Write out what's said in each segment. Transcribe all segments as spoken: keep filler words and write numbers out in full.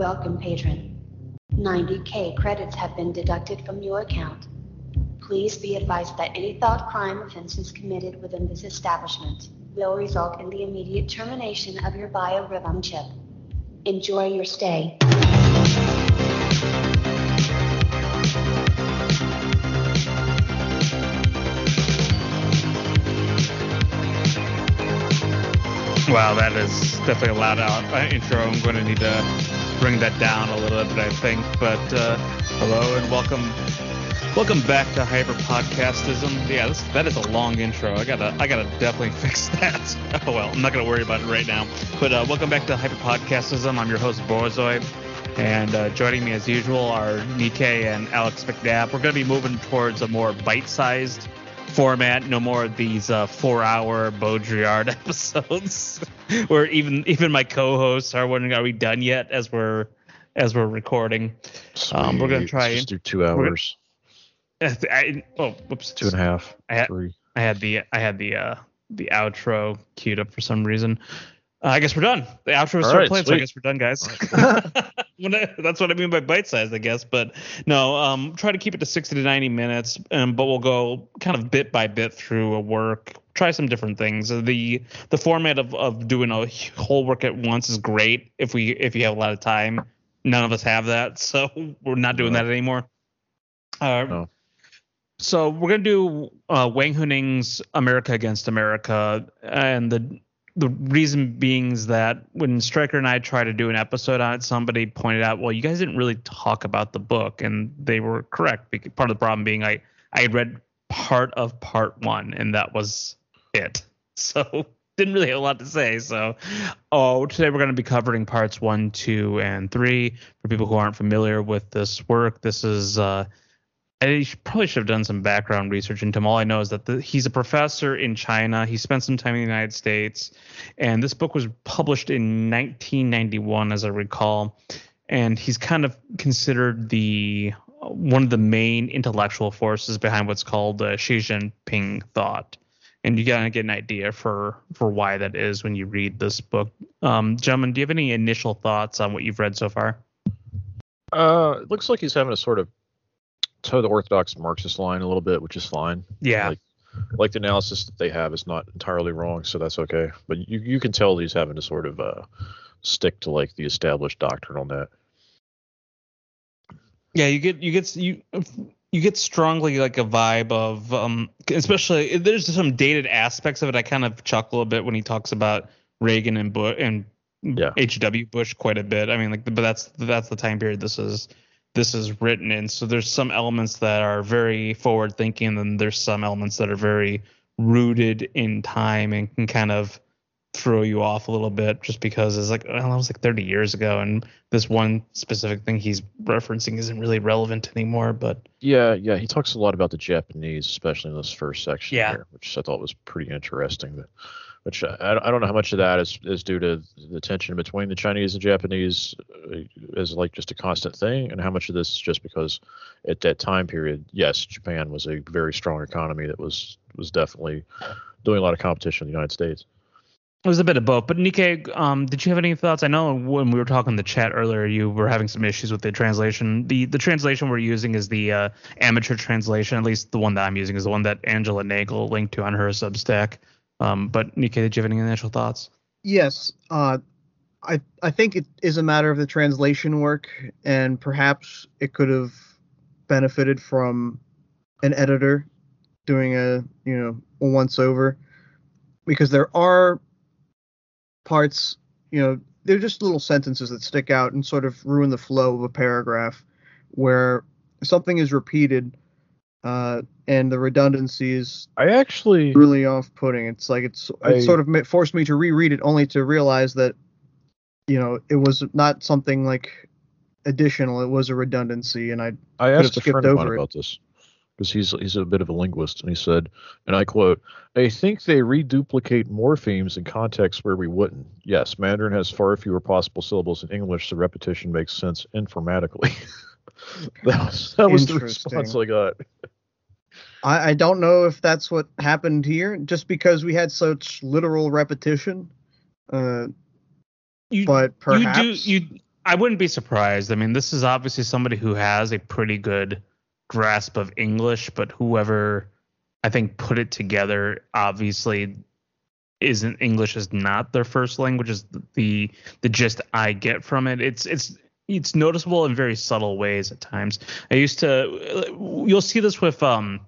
Welcome, patron. ninety K credits have been deducted from your account. Please be advised that any thought crime offenses committed within this establishment will result in the immediate termination of your biorhythm chip. Enjoy your stay. Wow, that is definitely a loud out uh, intro. I'm going to need to bring that down a little bit, I think. But uh, hello and welcome, welcome back to Hyperpodcastism. Yeah, this, that is a long intro. I gotta, I gotta definitely fix that. Oh well, I'm not gonna worry about it right now. But uh, welcome back to Hyperpodcastism. I'm your host Borzoi, and uh, joining me as usual are Nikke and Alex McNabb. We're gonna be moving towards a more bite-sized format, no more of these uh, four-hour Baudrillard episodes, where even even my co-hosts are wondering, are we done yet? As we're as we're recording, um, we're gonna try just do two hours. Gonna, I, oh, whoops, two and a half. I had, three. I had the I had the uh, the outro queued up for some reason. Uh, I guess we're done. The outro started right, playing, sweet. So I guess we're done, guys. That's what I mean by bite-sized, I guess. But no, um, try to keep it to sixty to ninety minutes, um, but we'll go kind of bit by bit through a work. Try some different things. The the format of, of doing a whole work at once is great if we if you have a lot of time. None of us have that, so we're not doing no. that anymore. Uh, no. So we're going to do uh, Wang Huning's America Against America, and the... The reason being is that when Stryker and I tried to do an episode on it, somebody pointed out, well, you guys didn't really talk about the book, and they were correct. Part of the problem being I I read part of part one, and that was it. So didn't really have a lot to say. So oh, today we're going to be covering parts one, two, and three. For people who aren't familiar with this work, this is uh, I probably should have done some background research into him. All I know is that the, he's a professor in China. He spent some time in the United States. And this book was published in nineteen ninety-one, as I recall. And he's kind of considered the one of the main intellectual forces behind what's called uh, Xi Jinping thought. And you got to get an idea for, for why that is when you read this book. Um, gentlemen, do you have any initial thoughts on what you've read so far? Uh, it looks like he's having a sort of toe the orthodox Marxist line a little bit, which is fine. Yeah, like, like the analysis that they have is not entirely wrong, so that's okay. But you you can tell he's having to sort of uh, stick to like the established doctrine on that. Yeah, you get you get you you get strongly like a vibe of um, especially there's some dated aspects of it. I kind of chuckle a bit when he talks about Reagan and Bush and yeah. H W Bush quite a bit. I mean, like, but that's that's the time period this is. This is written in, so there's some elements that are very forward thinking, and there's some elements that are very rooted in time and can kind of throw you off a little bit, just because it's like, well, it was like thirty years ago, and this one specific thing he's referencing isn't really relevant anymore. But yeah, yeah, he talks a lot about the Japanese, especially in this first section yeah. here, which I thought was pretty interesting. But Which I, I don't know how much of that is, is due to the tension between the Chinese and Japanese as like just a constant thing, and how much of this is just because at that time period, yes, Japan was a very strong economy that was was definitely doing a lot of competition in the United States. It was a bit of both. But Nikke, um, did you have any thoughts? I know when we were talking in the chat earlier, you were having some issues with the translation. The the translation we're using is the uh, amateur translation. At least the one that I'm using is the one that Angela Nagle linked to on her Substack. Um, but Nikke, did you have any initial thoughts? Yes, uh, I I think it is a matter of the translation work, and perhaps it could have benefited from an editor doing a you know a once over, because there are parts you know they're just little sentences that stick out and sort of ruin the flow of a paragraph, where something is repeated. Uh, and the redundancies I actually really off-putting. It's like it's I, it sort of forced me to reread it, only to realize that you know it was not something like additional. It was a redundancy, and I I asked a friend of mine about this because he's he's a bit of a linguist, and he said, and I quote, "I think they reduplicate morphemes in contexts where we wouldn't. Yes, Mandarin has far fewer possible syllables than English, so repetition makes sense informatically." That was, that was the response I got. I, I don't know if that's what happened here, just because we had such literal repetition. Uh, you, but perhaps you do. You, I wouldn't be surprised. I mean, this is obviously somebody who has a pretty good grasp of English, but whoever I think put it together obviously isn't English is not their first language. Is the the gist I get from it? It's it's it's noticeable in very subtle ways at times. I used to you'll see this with um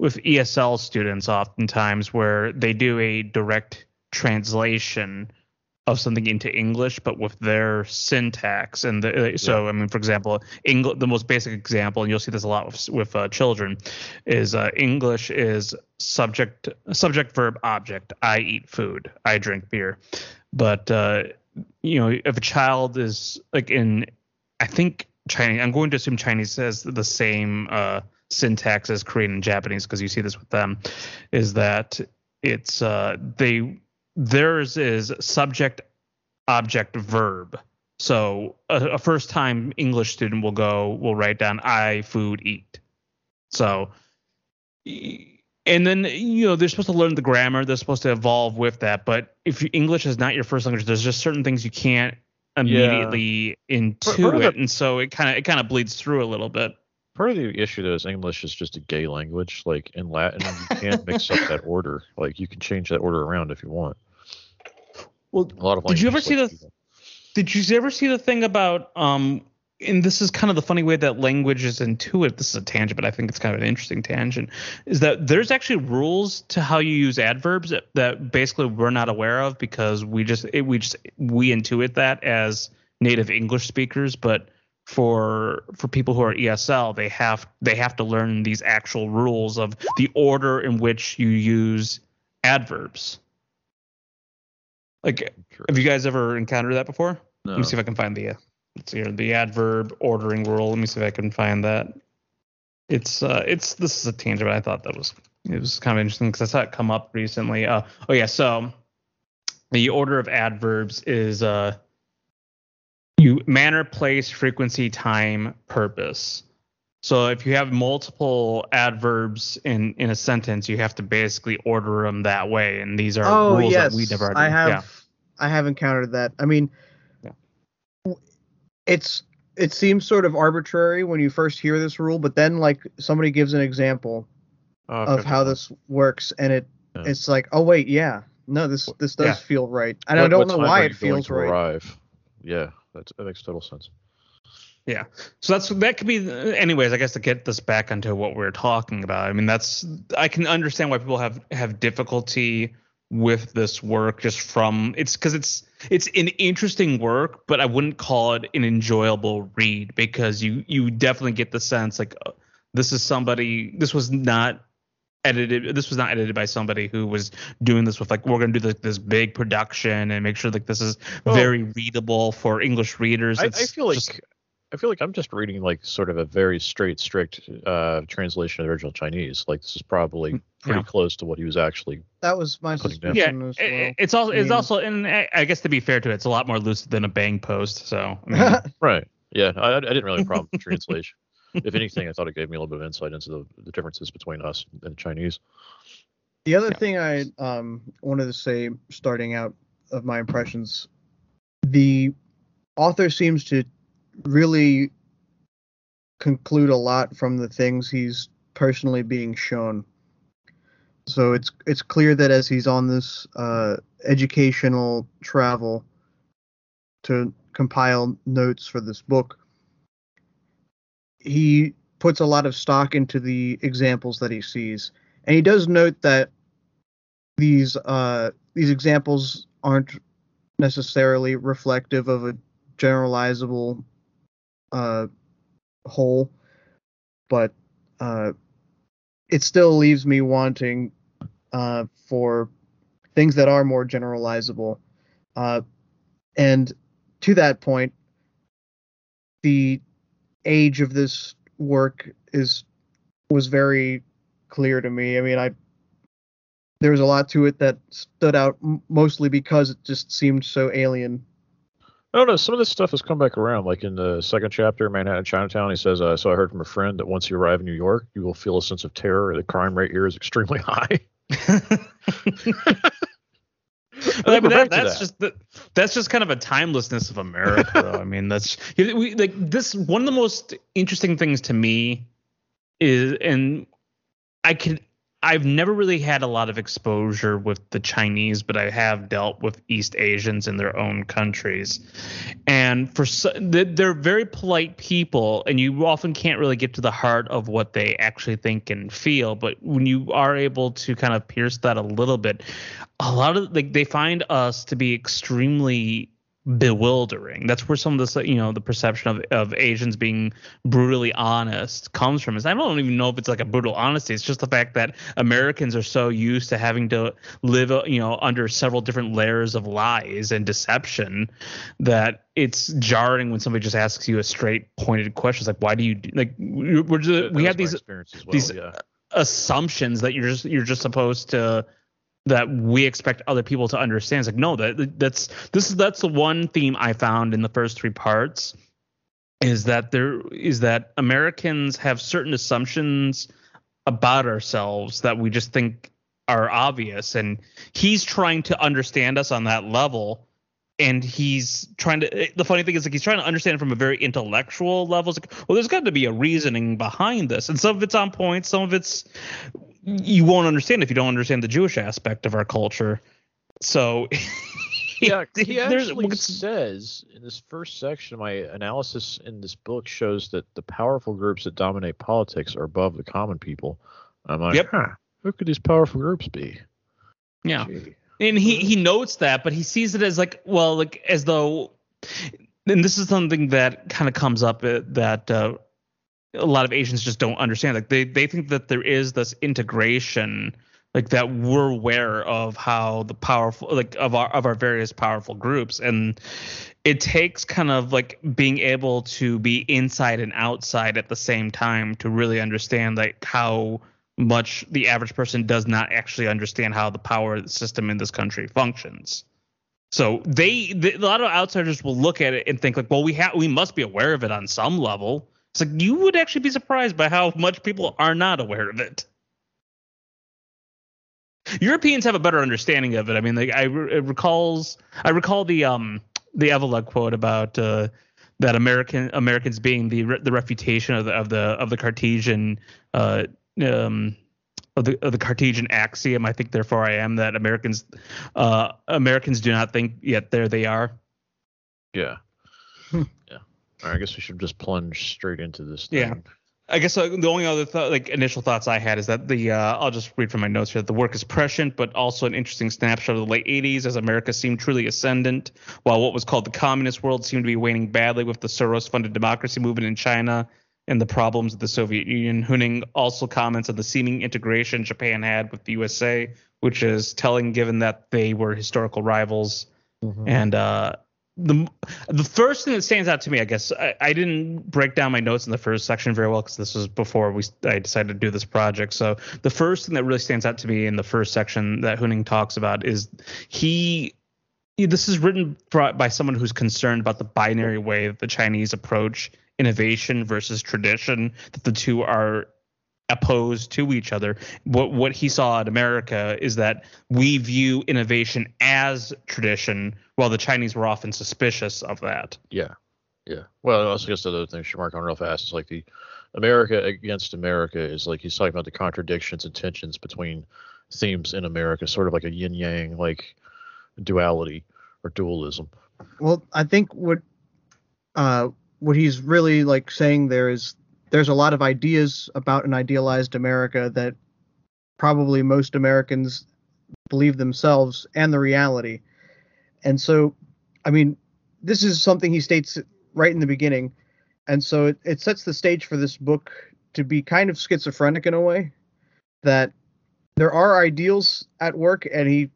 with E S L students oftentimes where they do a direct translation of something into English, but with their syntax. And the, uh, so, yeah. I mean, for example, Engl- the most basic example, and you'll see this a lot with, with uh, children, is uh, English is subject, subject, verb, object. I eat food. I drink beer. But, uh, you know, if a child is like in, I think Chinese, I'm going to assume Chinese has the same uh, syntax as Korean and Japanese, because you see this with them, is that it's uh, they... Theirs is subject, object, verb. So a, a first-time English student will go, will write down I, food, eat. So, and then, you know, they're supposed to learn the grammar. They're supposed to evolve with that. But if you, English is not your first language, there's just certain things you can't immediately yeah. intuit. The, and so it kind of it kind of bleeds through a little bit. Part of the issue, though, is English is just a gay language. Like in Latin, you can't mix up that order. Like you can change that order around if you want. Well, a lot of did you ever see the? People. Did you ever see the thing about? Um, and this is kind of the funny way that language is intuitive. This is a tangent, but I think it's kind of an interesting tangent. Is that there's actually rules to how you use adverbs that, that basically we're not aware of because we just it, we just we intuit that as native English speakers, but for for people who are E S L, they have they have to learn these actual rules of the order in which you use adverbs. Like, have you guys ever encountered that before? No. Let me see if I can find the uh, let's see here, the adverb ordering rule. Let me see if I can find that. It's uh, it's this is a tangent, but I thought that was it was kind of interesting because I saw it come up recently. Uh, oh yeah, so the order of adverbs is uh, you manner, place, frequency, time, purpose. So if you have multiple adverbs in, in a sentence, you have to basically order them that way. And these are oh, rules yes. that we never I have. Yeah. I have encountered that. I mean, yeah. it's it seems sort of arbitrary when you first hear this rule, but then like somebody gives an example oh, okay. of how this works, and it yeah. it's like, oh wait, yeah, no, this this does yeah. feel right, and what, I don't know why it feels right. Arrive? Yeah, that's, that makes total sense. Yeah, so that's that could be. Anyways, I guess to get this back onto what we're talking about, I mean, that's I can understand why people have, have difficulty with this work just from it's because it's it's an interesting work, but I wouldn't call it an enjoyable read because you you definitely get the sense like uh, this is somebody this was not edited. This was not edited by somebody who was doing this with like we're going to do this, this big production and make sure like this is well, very readable for English readers. I, I feel like. Just, I feel like I'm just reading like sort of a very straight, strict uh, translation of original Chinese. Like this is probably pretty yeah. close to what he was actually. That was my suspicion. Yeah, well. it, it's also it's yeah. also, and I guess to be fair to it, it's a lot more loose than a bang post. So I mean, right, yeah, I, I didn't really have a problem with translation. If anything, I thought it gave me a little bit of insight into the, the differences between us and Chinese. The other yeah. thing I um, wanted to say, starting out of my impressions, the author seems to really conclude a lot from the things he's personally being shown. So it's it's clear that as he's on this uh, educational travel to compile notes for this book, he puts a lot of stock into the examples that he sees. And he does note that these uh, these examples aren't necessarily reflective of a generalizable Uh, whole, but uh, it still leaves me wanting uh, for things that are more generalizable. Uh, and to that point, the age of this work is was very clear to me. I mean, I there was a lot to it that stood out, m- mostly because it just seemed so alien. I don't know. Some of this stuff has come back around. Like in the second chapter, Manhattan, Chinatown, he says, uh, so I heard from a friend that once you arrive in New York, you will feel a sense of terror. The crime rate here is extremely high. I mean, that, that's that. just the, that's just kind of a timelessness of America. I mean, that's we, like this one of the most interesting things to me is, and I can I've never really had a lot of exposure with the Chinese, but I have dealt with East Asians in their own countries, and for they're very polite people, and you often can't really get to the heart of what they actually think and feel. But when you are able to kind of pierce that a little bit, a lot of like they find us to be extremely bewildering. That's where some of this, you know, the perception of, of Asians being brutally honest comes from. Is I don't even know if it's like a brutal honesty. It's just the fact that Americans are so used to having to live, you know, under several different layers of lies and deception that it's jarring when somebody just asks you a straight pointed question. It's like, why do you do, like we're just, we have these well, these yeah. assumptions that you're just you're just supposed to. That we expect other people to understand. It's like, no, that that's this is that's the one theme I found in the first three parts is that there is that Americans have certain assumptions about ourselves that we just think are obvious. And he's trying to understand us on that level. And he's trying to the funny thing is like he's trying to understand from a very intellectual level. It's like, well, there's got to be a reasoning behind this. And some of it's on point, some of it's you won't understand if you don't understand the Jewish aspect of our culture. So yeah, he actually says in this first section, my analysis in this book shows that the powerful groups that dominate politics are above the common people. I'm like, yep. huh, who could these powerful groups be? Yeah. Gee. And he, he notes that, but he sees it as like, well, like as though, and this is something that kind of comes up that, uh, a lot of Asians just don't understand. Like they, they think that there is this integration, like that we're aware of how the powerful, like of our of our various powerful groups, and it takes kind of like being able to be inside and outside at the same time to really understand like how much the average person does not actually understand how the power system in this country functions. So they, the, a lot of outsiders will look at it and think like, well, we have we must be aware of it on some level. It's like you would actually be surprised by how much people are not aware of it. Europeans have a better understanding of it. I mean, like I it recalls, I recall the um the Evola quote about uh, that American Americans being the the refutation of the of the of the Cartesian uh, um of the of the Cartesian axiom. I think therefore I am. That Americans uh, Americans do not think yet there they are. Yeah. Hmm. Yeah. I guess we should just plunge straight into this thing. Yeah, I guess uh, the only other th- like initial thoughts I had is that the uh, I'll just read from my notes here. That the work is prescient, but also an interesting snapshot of the late eighties as America seemed truly ascendant, while what was called the communist world seemed to be waning badly with the Soros-funded democracy movement in China and the problems of the Soviet Union. Huning also comments on the seeming integration Japan had with the U S A, which is telling given that they were historical rivals. Mm-hmm. And uh The the first thing that stands out to me, I guess, I, I didn't break down my notes in the first section very well because this was before we I decided to do this project. So the first thing that really stands out to me in the first section that Huning talks about is he this is written by someone who's concerned about the binary way that the Chinese approach innovation versus tradition, that the two are opposed to each other. What what he saw in America is that we view innovation as tradition, while the Chinese were often suspicious of that. Yeah, yeah. Well, I also guess the other thing I should mark on real fast is like the America Against America is like he's talking about the contradictions and tensions between themes in America, sort of like a yin yang, like duality or dualism. Well, I think what uh, what he's really like saying there is. There's a lot of ideas about an idealized America that probably most Americans believe themselves and the reality. And so, I mean, this is something he states right in the beginning. And so it, it sets the stage for this book to be kind of schizophrenic in a way, that there are ideals at work and he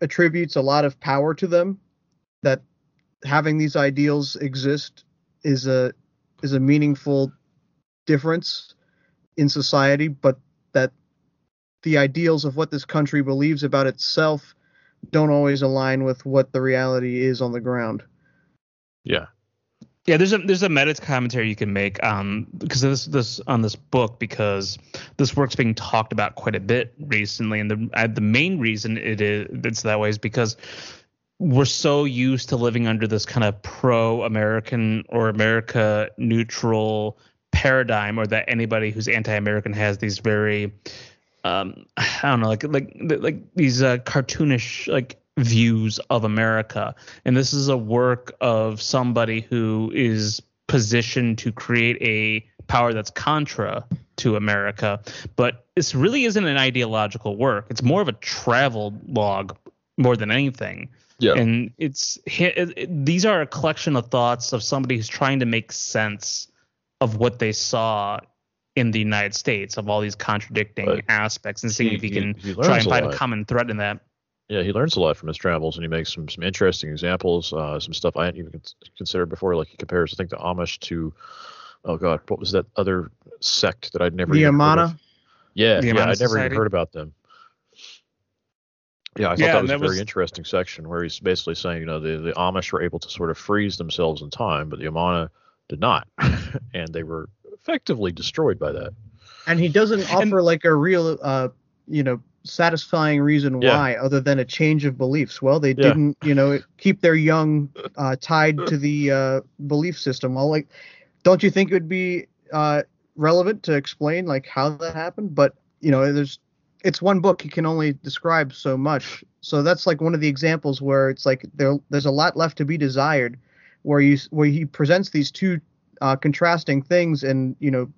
attributes a lot of power to them, that having these ideals exist is a, is a meaningful difference in society, but that the ideals of what this country believes about itself don't always align with what the reality is on the ground. Yeah. Yeah, there's a there's a meta commentary you can make um because this this on this book because this work's being talked about quite a bit recently, and the uh, the main reason it is it's that way is because we're so used to living under this kind of pro-American or America neutral paradigm, or that anybody who's anti-American has these very um I don't know like like like these uh, cartoonish like views of America. And this is a work of somebody who is positioned to create a power that's contra to America. But this really isn't an ideological work. It's more of a travel log more than anything. Yeah. And it's it, it, these are a collection of thoughts of somebody who's trying to make sense of what they saw in the United States, of all these contradicting right. aspects, and seeing he, if he, he can he try and find a common thread in that. Yeah, he learns a lot from his travels, and he makes some some interesting examples, uh, some stuff I hadn't even considered before. Like he compares, I think, the Amish to, oh God, what was that other sect that I'd never the Amana. Yeah, the yeah, Amana I'd never Society. Even heard about them. Yeah, I thought yeah, that was that a very was... interesting section where he's basically saying, you know, the, the Amish were able to sort of freeze themselves in time, but the Amana did not, and they were effectively destroyed by that. And he doesn't offer and, like a real, uh, you know. satisfying reason why yeah. other than a change of beliefs. Well, they yeah. didn't, you know, keep their young uh, tied to the uh, belief system. Well, like, don't you think it would be uh, relevant to explain like how that happened? But, you know, there's it's one book. You can only describe so much. So that's like one of the examples where it's like there, there's a lot left to be desired, where you where he presents these two uh, contrasting things, and, you know,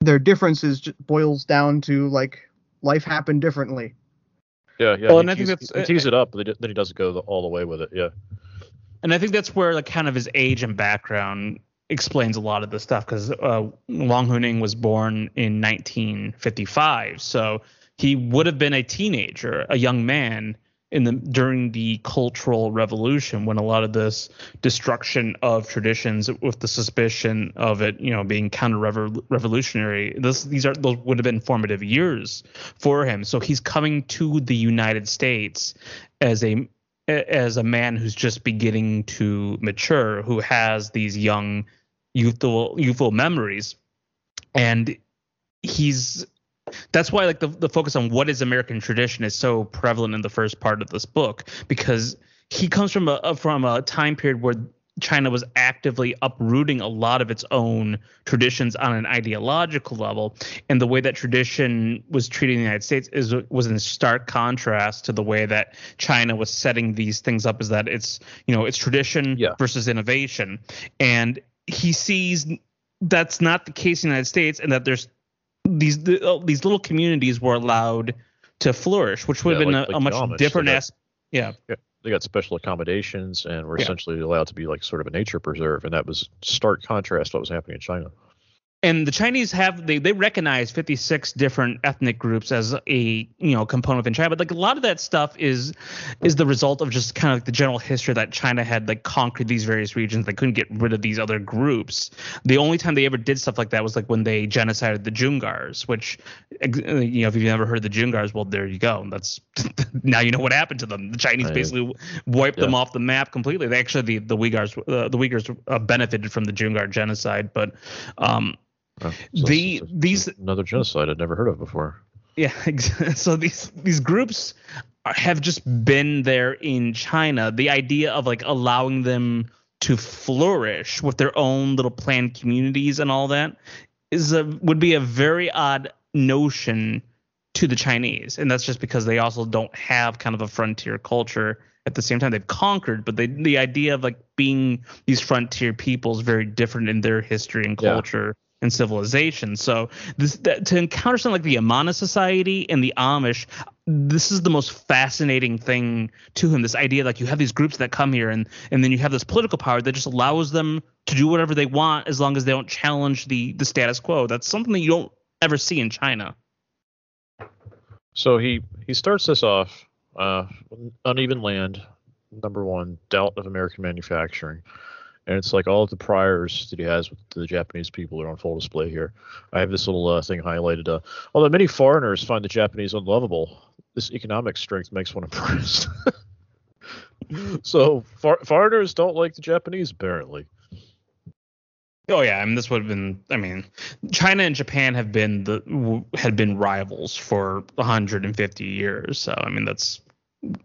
their differences just boils down to like life happened differently. Yeah, yeah. Well, and I think that's, he teases it up, but then he doesn't go the, all the way with it. Yeah. And I think that's where like kind of his age and background explains a lot of this stuff, because uh, Wang Huning was born in nineteen fifty-five, so he would have been a teenager, a young man in the during the Cultural Revolution, when a lot of this destruction of traditions, with the suspicion of it, you know, being counter-revolutionary, this these are those would have been formative years for him. So he's coming to the United States as a as a man who's just beginning to mature, who has these young youthful youthful memories, and he's. That's why like the, the focus on what is American tradition is so prevalent in the first part of this book, because he comes from a from a time period where China was actively uprooting a lot of its own traditions on an ideological level. And the way that tradition was treated in the United States is was in stark contrast to the way that China was setting these things up, is that it's, you know, it's tradition yeah. versus innovation. And he sees that's not the case in the United States, and that there's These these little communities were allowed to flourish, which would yeah, have been like, a, like a much Amish, different aspect. Yeah. yeah, they got special accommodations and were yeah. essentially allowed to be like sort of a nature preserve, and that was stark contrast to what was happening in China. And the Chinese have they they recognize fifty-six different ethnic groups as a you know component within China, but like a lot of that stuff is is the result of just kind of like the general history that China had like conquered these various regions. They couldn't get rid of these other groups. The only time they ever did stuff like that was like when they genocided the Jungars, which you know if you've never heard of the Jungars, well there you go. That's now you know what happened to them. The Chinese I, basically wiped yeah. them off the map completely. They actually the the Uyghurs uh, the Uyghurs uh, benefited from the Jungar genocide, but. Um, Oh, so the it's, it's these another genocide I'd never heard of before. Yeah, so these these groups are, have just been there in China. The idea of like allowing them to flourish with their own little planned communities and all that is a, would be a very odd notion to the Chinese, and that's just because they also don't have kind of a frontier culture. At the same time, they've conquered, but they, the idea of like being these frontier people is very different in their history and culture. Yeah. And civilization. So this, that, to encounter something like the Amana Society and the Amish, this is the most fascinating thing to him. This idea, like you have these groups that come here, and and then you have this political power that just allows them to do whatever they want as long as they don't challenge the the status quo. That's something that you don't ever see in China. So he he starts this off uh, uneven land, number one, doubt of American manufacturing. And it's like all of the priors that he has with the Japanese people are on full display here. I have this little uh, thing highlighted. Uh, Although many foreigners find the Japanese unlovable, this economic strength makes one impressed. So far- foreigners don't like the Japanese, apparently. Oh yeah, I mean this would have been. I mean, China and Japan have been the had been rivals for one hundred fifty years. So I mean that's.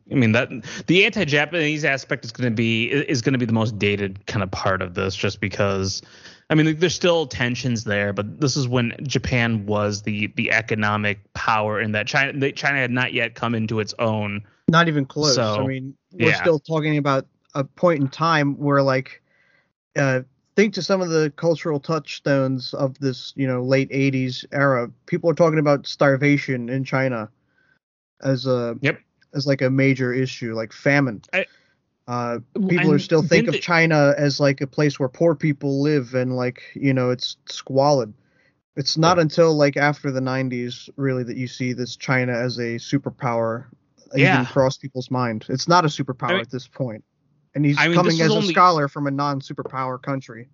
I mean that the anti-Japanese aspect is going to be is going to be the most dated kind of part of this, just because, I mean, there's still tensions there, but this is when Japan was the the economic power, in that China China had not yet come into its own. Not even close. So, I mean, we're yeah. still talking about a point in time where, like, uh, think to some of the cultural touchstones of this, you know, late eighties era. People are talking about starvation in China as a yep. as like a major issue, like famine. I, uh, people I, are still think of China as like a place where poor people live and, like, you know, it's squalid. It's not yeah. until like after the nineties really that you see this China as a superpower yeah. even cross people's mind. It's not a superpower I mean, at this point. And he's I mean, coming as only, a scholar from a non-superpower country.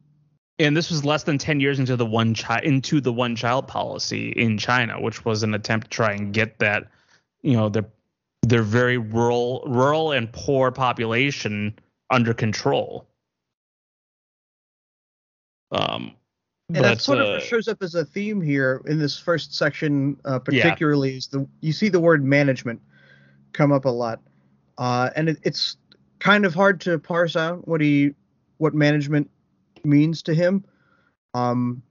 And this was less than ten years into the one chi- into the one-child policy in China, which was an attempt to try and get that, you know, the their very rural rural and poor population under control. Um, and but, that sort uh, of shows up as a theme here in this first section, uh, particularly, yeah. is the you see the word management come up a lot. Uh, and it, it's kind of hard to parse out what he what management means to him. Um,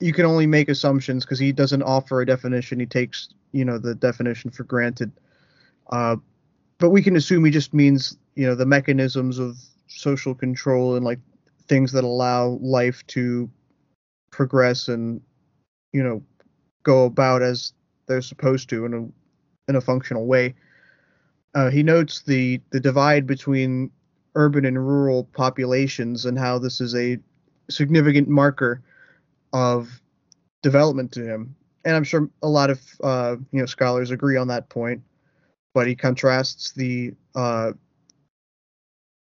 you can only make assumptions because he doesn't offer a definition. He takes, you know, the definition for granted. Uh, but we can assume he just means, you know, the mechanisms of social control and, like, things that allow life to progress and, you know, go about as they're supposed to in a in a functional way. Uh, he notes the the divide between urban and rural populations and how this is a significant marker of development to him. And I'm sure a lot of uh, you know, scholars agree on that point. But he contrasts the uh,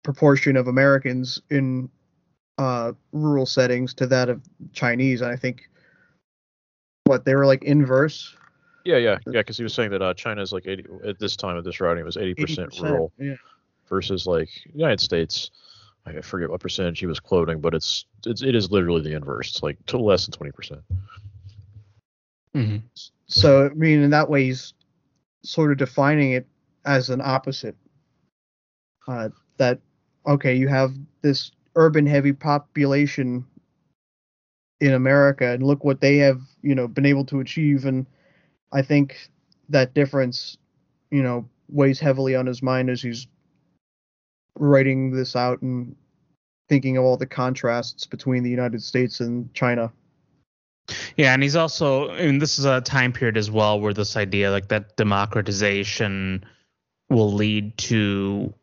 proportion of Americans in uh, rural settings to that of Chinese. And I think, what, they were like inverse? Yeah, yeah, yeah, because he was saying that uh, China is like, eighty at this time of this writing, was eighty percent rural yeah. versus like the United States. I forget what percentage he was quoting, but it's, it's it is literally the inverse. It's like to less than twenty percent. Mm-hmm. So, I mean, in that way, he's sort of defining it as an opposite, uh, that, okay, you have this urban heavy population in America and look what they have, you know, been able to achieve. And I think that difference, you know, weighs heavily on his mind as he's writing this out and thinking of all the contrasts between the United States and China. Yeah, and he's also, I mean, this is a time period as well where this idea, like, that democratization will lead to,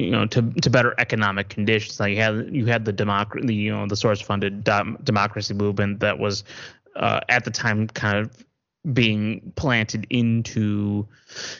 you know, to, to better economic conditions. Now you had you had the democracy, you know, the source funded dom- democracy movement that was uh, at the time kind of being planted into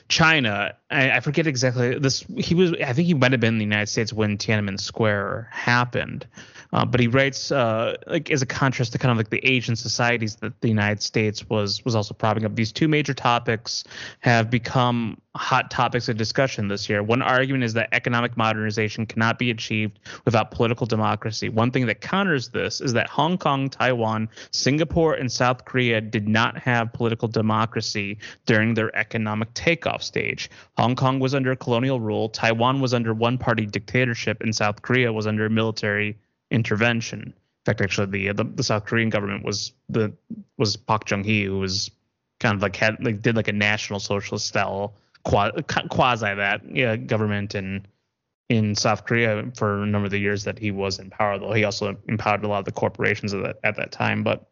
China. I, I forget exactly this. He was, I think he might have been in the United States when Tiananmen Square happened. Uh, but he writes, uh, like, as a contrast to kind of like the Asian societies that the United States was was also propping up. These two major topics have become hot topics of discussion this year. One argument is that economic modernization cannot be achieved without political democracy. One thing that counters this is that Hong Kong, Taiwan, Singapore, and South Korea did not have political democracy during their economic takeoff stage. Hong Kong was under colonial rule, Taiwan was under one-party dictatorship, and South Korea was under military intervention. In fact, actually, the, the the South Korean government was the was Park Chung-hee, who was kind of like had like did like a national socialist style quasi, quasi that yeah, government in in South Korea for a number of the years that he was in power. Though he also empowered a lot of the corporations at that at that time. But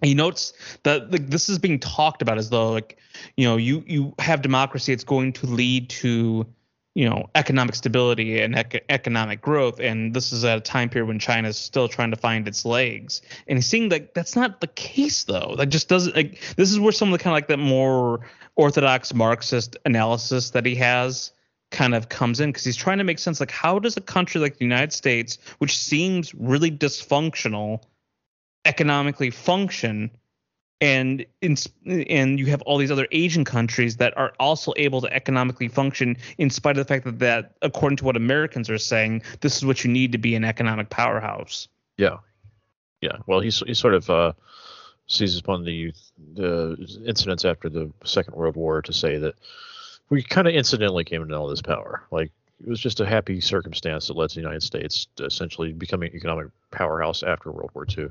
he notes that, like, this is being talked about as though, like, you know, you you have democracy, it's going to lead to, you know, economic stability and ec- economic growth. And this is at a time period when China is still trying to find its legs. And he's seeing that that's not the case, though. That just doesn't, like, this is where some of the kind of like that more orthodox Marxist analysis that he has kind of comes in, because he's trying to make sense. Like, how does a country like the United States, which seems really dysfunctional, economically function? And in, and you have all these other Asian countries that are also able to economically function in spite of the fact that, that according to what Americans are saying, this is what you need to be an economic powerhouse. Yeah. Yeah, well, he's he sort of uh, seizes upon the the incidents after the Second World War to say that we kind of incidentally came into all this power. Like, it was just a happy circumstance that led to the United States to essentially becoming an economic powerhouse after World War Two.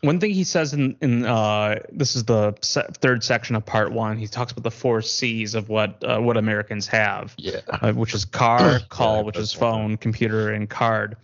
One thing he says in, in uh, this is the se- third section of part one. He talks about the four C's of what uh, what Americans have, yeah. uh, which is car, call, yeah, which is phone, one. computer, and card.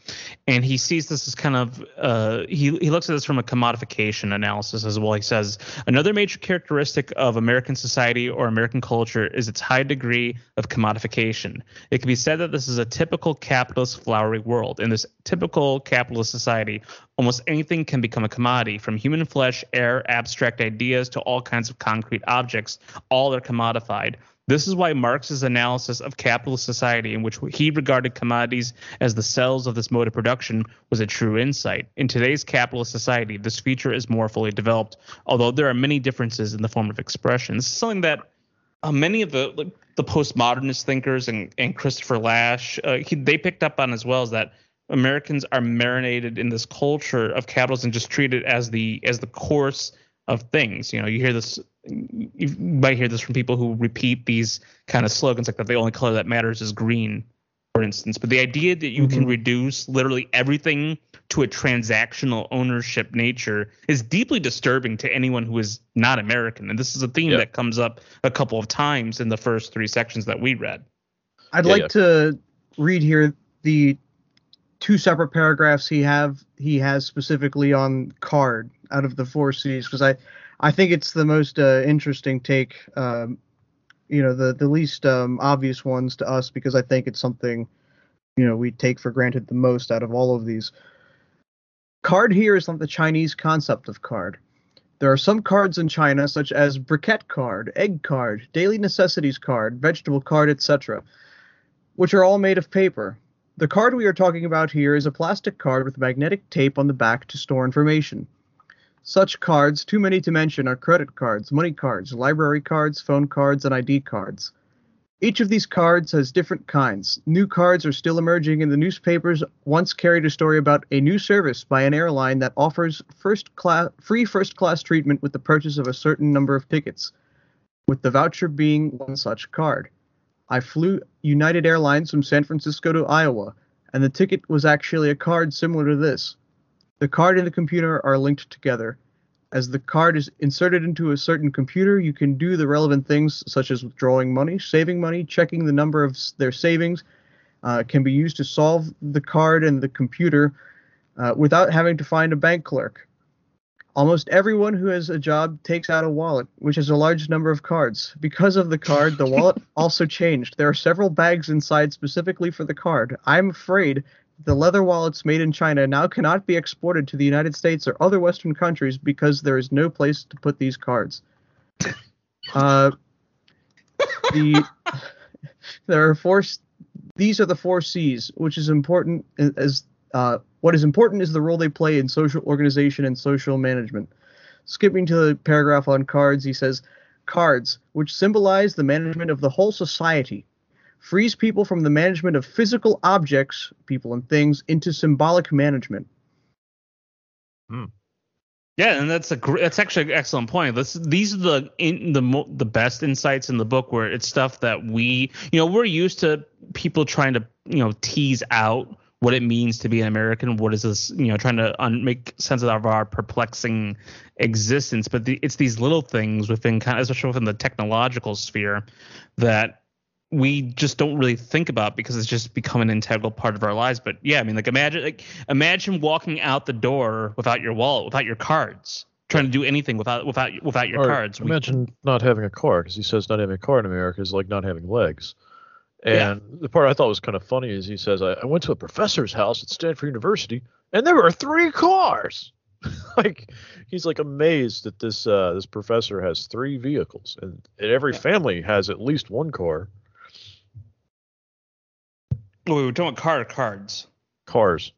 And he sees this as kind of uh, he he looks at this from a commodification analysis as well. He says another major characteristic of American society or American culture is its high degree of commodification. It can be said that this is a typical capitalist flowery world. In this typical capitalist society, almost anything can become a commodity, from human flesh, air, abstract ideas to all kinds of concrete objects. All are commodified. This is why Marx's analysis of capitalist society, in which he regarded commodities as the cells of this mode of production, was a true insight. In today's capitalist society, this feature is more fully developed, although there are many differences in the form of expression. This is something that uh, many of the like, the postmodernist thinkers and, and Christopher Lash, uh, he, they picked up on as well, is that Americans are marinated in this culture of capitalism, just treat it as the as the course of things. You know, you hear this, you might hear this from people who repeat these kind of slogans like that the only color that matters is green, for instance. But the idea that you mm-hmm. can reduce literally everything to a transactional ownership nature is deeply disturbing to anyone who is not American. And this is a theme yep. that comes up a couple of times in the first three sections that we read. I'd yeah, like yeah. to read here the two separate paragraphs he have he has specifically on card out of the four C's, because I, I think it's the most uh, interesting take, um, you know, the, the least um, obvious ones to us, because I think it's something, you know, we take for granted the most out of all of these. Card here is not the Chinese concept of card. There are some cards in China, such as briquette card, egg card, daily necessities card, vegetable card, et cetera, which are all made of paper. The card we are talking about here is a plastic card with magnetic tape on the back to store information. Such cards, too many to mention, are credit cards, money cards, library cards, phone cards, and I D cards. Each of these cards has different kinds. New cards are still emerging, and the newspapers once carried a story about a new service by an airline that offers first class, free first-class treatment with the purchase of a certain number of tickets, with the voucher being one such card. I flew United Airlines from San Francisco to Iowa, and the ticket was actually a card similar to this. The card and the computer are linked together. As the card is inserted into a certain computer, you can do the relevant things such as withdrawing money, saving money, checking the number of their savings, uh, can be used to solve the card and the computer uh, without having to find a bank clerk. Almost everyone who has a job takes out a wallet, which has a large number of cards. Because of the card, the wallet also changed. There are several bags inside specifically for the card. I'm afraid the leather wallets made in China now cannot be exported to the United States or other Western countries because there is no place to put these cards. Uh, the there are four. These are the four C's, which is important as. Uh, what is important is the role they play in social organization and social management. Skipping to the paragraph on cards, he says, cards, which symbolize the management of the whole society, frees people from the management of physical objects, people and things, into symbolic management. Hmm. Yeah, and that's a gr- that's actually an excellent point. This, these are the in, the mo- the best insights in the book, where it's stuff that we, you know, we're used to people trying to, you know, tease out what it means to be an American, what is this, you know, trying to un- make sense of our perplexing existence. But the, it's these little things within, kind of, especially within the technological sphere, that we just don't really think about because it's just become an integral part of our lives. But yeah, I mean, like imagine, like imagine walking out the door without your wallet, without your cards, trying to do anything without without without your or cards. Imagine we, not having a car, because he says not having a car in America is like not having legs. And yeah. the part I thought was kind of funny is he says, I, I went to a professor's house at Stanford University, and there were three cars. Like, he's like amazed that this uh, this professor has three vehicles, and, and every yeah. family has at least one car. Well, we were talking about car cards. Cars.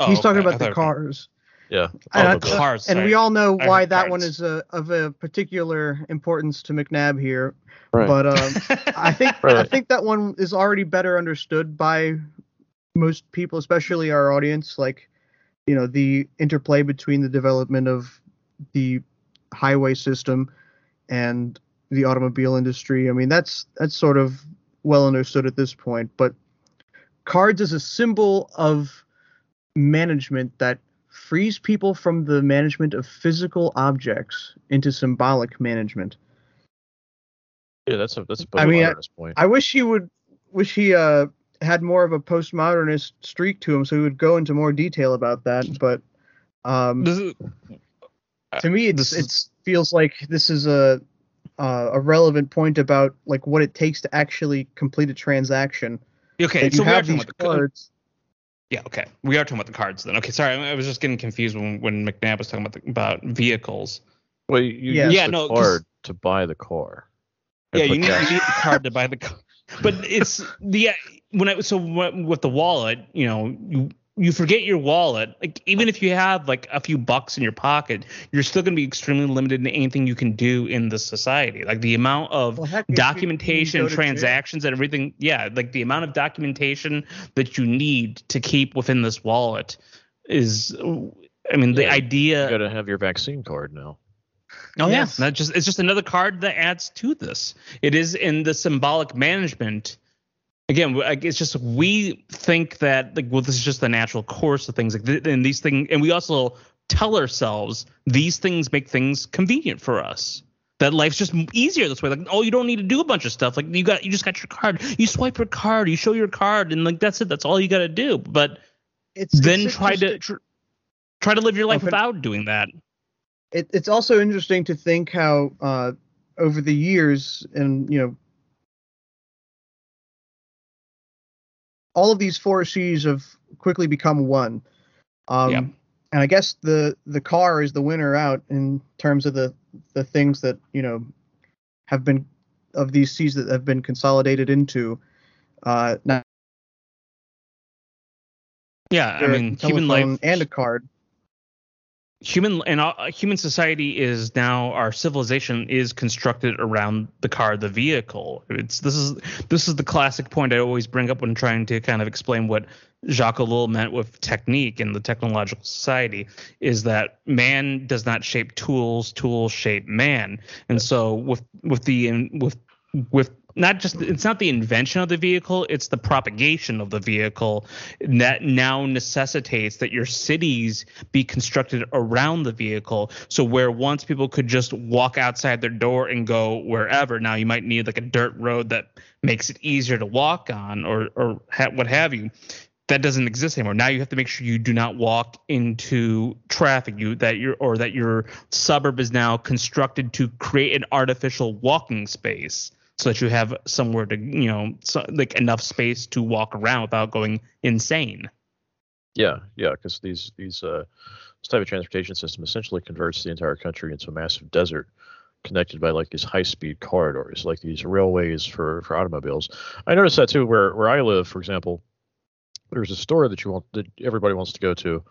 Oh, he's talking okay. about I the cars. Yeah. And, oh, cars, and we all know I why that cards. one is a, of a particular importance to McNabb here. Right. But um, I think right. I think that one is already better understood by most people, especially our audience. Like, you know, the interplay between the development of the highway system and the automobile industry. I mean, that's that's sort of well understood at this point. But cards is a symbol of management that frees people from the management of physical objects into symbolic management. Yeah, that's a that's a I mean, I, point. I wish he would wish he uh, had more of a postmodernist streak to him, so he would go into more detail about that. But um, is, to me, it's it feels like this is a uh, a relevant point about like what it takes to actually complete a transaction. Okay, so you have these cards. Yeah, okay. We are talking about the cards then. Okay, sorry, I was just getting confused when, when McNabb was talking about the, about vehicles. Well, you yeah. use yeah, the no, card to buy the car. Yeah, you need, you need the card to buy the car. But it's the when I so with the wallet, you know, you you forget your wallet. Like even if you have like a few bucks in your pocket, you're still going to be extremely limited in anything you can do in this society. Like the amount of well, heck, documentation, transactions, and everything. Yeah, like the amount of documentation that you need to keep within this wallet is. I mean, yeah, the idea. You got to have your vaccine card now. Oh yes. yeah, that just it's just another card that adds to this. It is in the symbolic management. Again, it's just we think that like well, this is just the natural course of things. Like th- and these things, and we also tell ourselves these things make things convenient for us. That life's just easier this way. Like oh, you don't need to do a bunch of stuff. Like you got you just got your card. You swipe your card. You show your card, and like that's it. That's all you got to do. But it's then it's try to tr- try to live your life okay. without doing that. It, it's also interesting to think how uh, over the years and, you know, all of these four C's have quickly become one. Um, yeah. And I guess the, the car is the winner out in terms of the, the things that, you know, have been of these C's that have been consolidated into. Uh, now, yeah, I mean, human life and a card. Human and uh, human society is now our civilization is constructed around the car, the vehicle. It's this is this is the classic point I always bring up when trying to kind of explain what Jacques Ellul meant with technique in the technological society is that man does not shape tools, tools shape man. And so with with the with with not just it's not the invention of the vehicle, it's the propagation of the vehicle that now necessitates that your cities be constructed around the vehicle. So where once people could just walk outside their door and go wherever, now you might need like a dirt road that makes it easier to walk on or or ha- what have you. That doesn't exist anymore. Now you have to make sure you do not walk into traffic. You that your or that your suburb is now constructed to create an artificial walking space. So that you have somewhere to, you know, so, like enough space to walk around without going insane. Yeah, yeah, because these these uh, this type of transportation system essentially converts the entire country into a massive desert, connected by like these high speed corridors, like these railways for, for automobiles. I noticed that too, where where I live, for example, there's a store that you want that everybody wants to go to,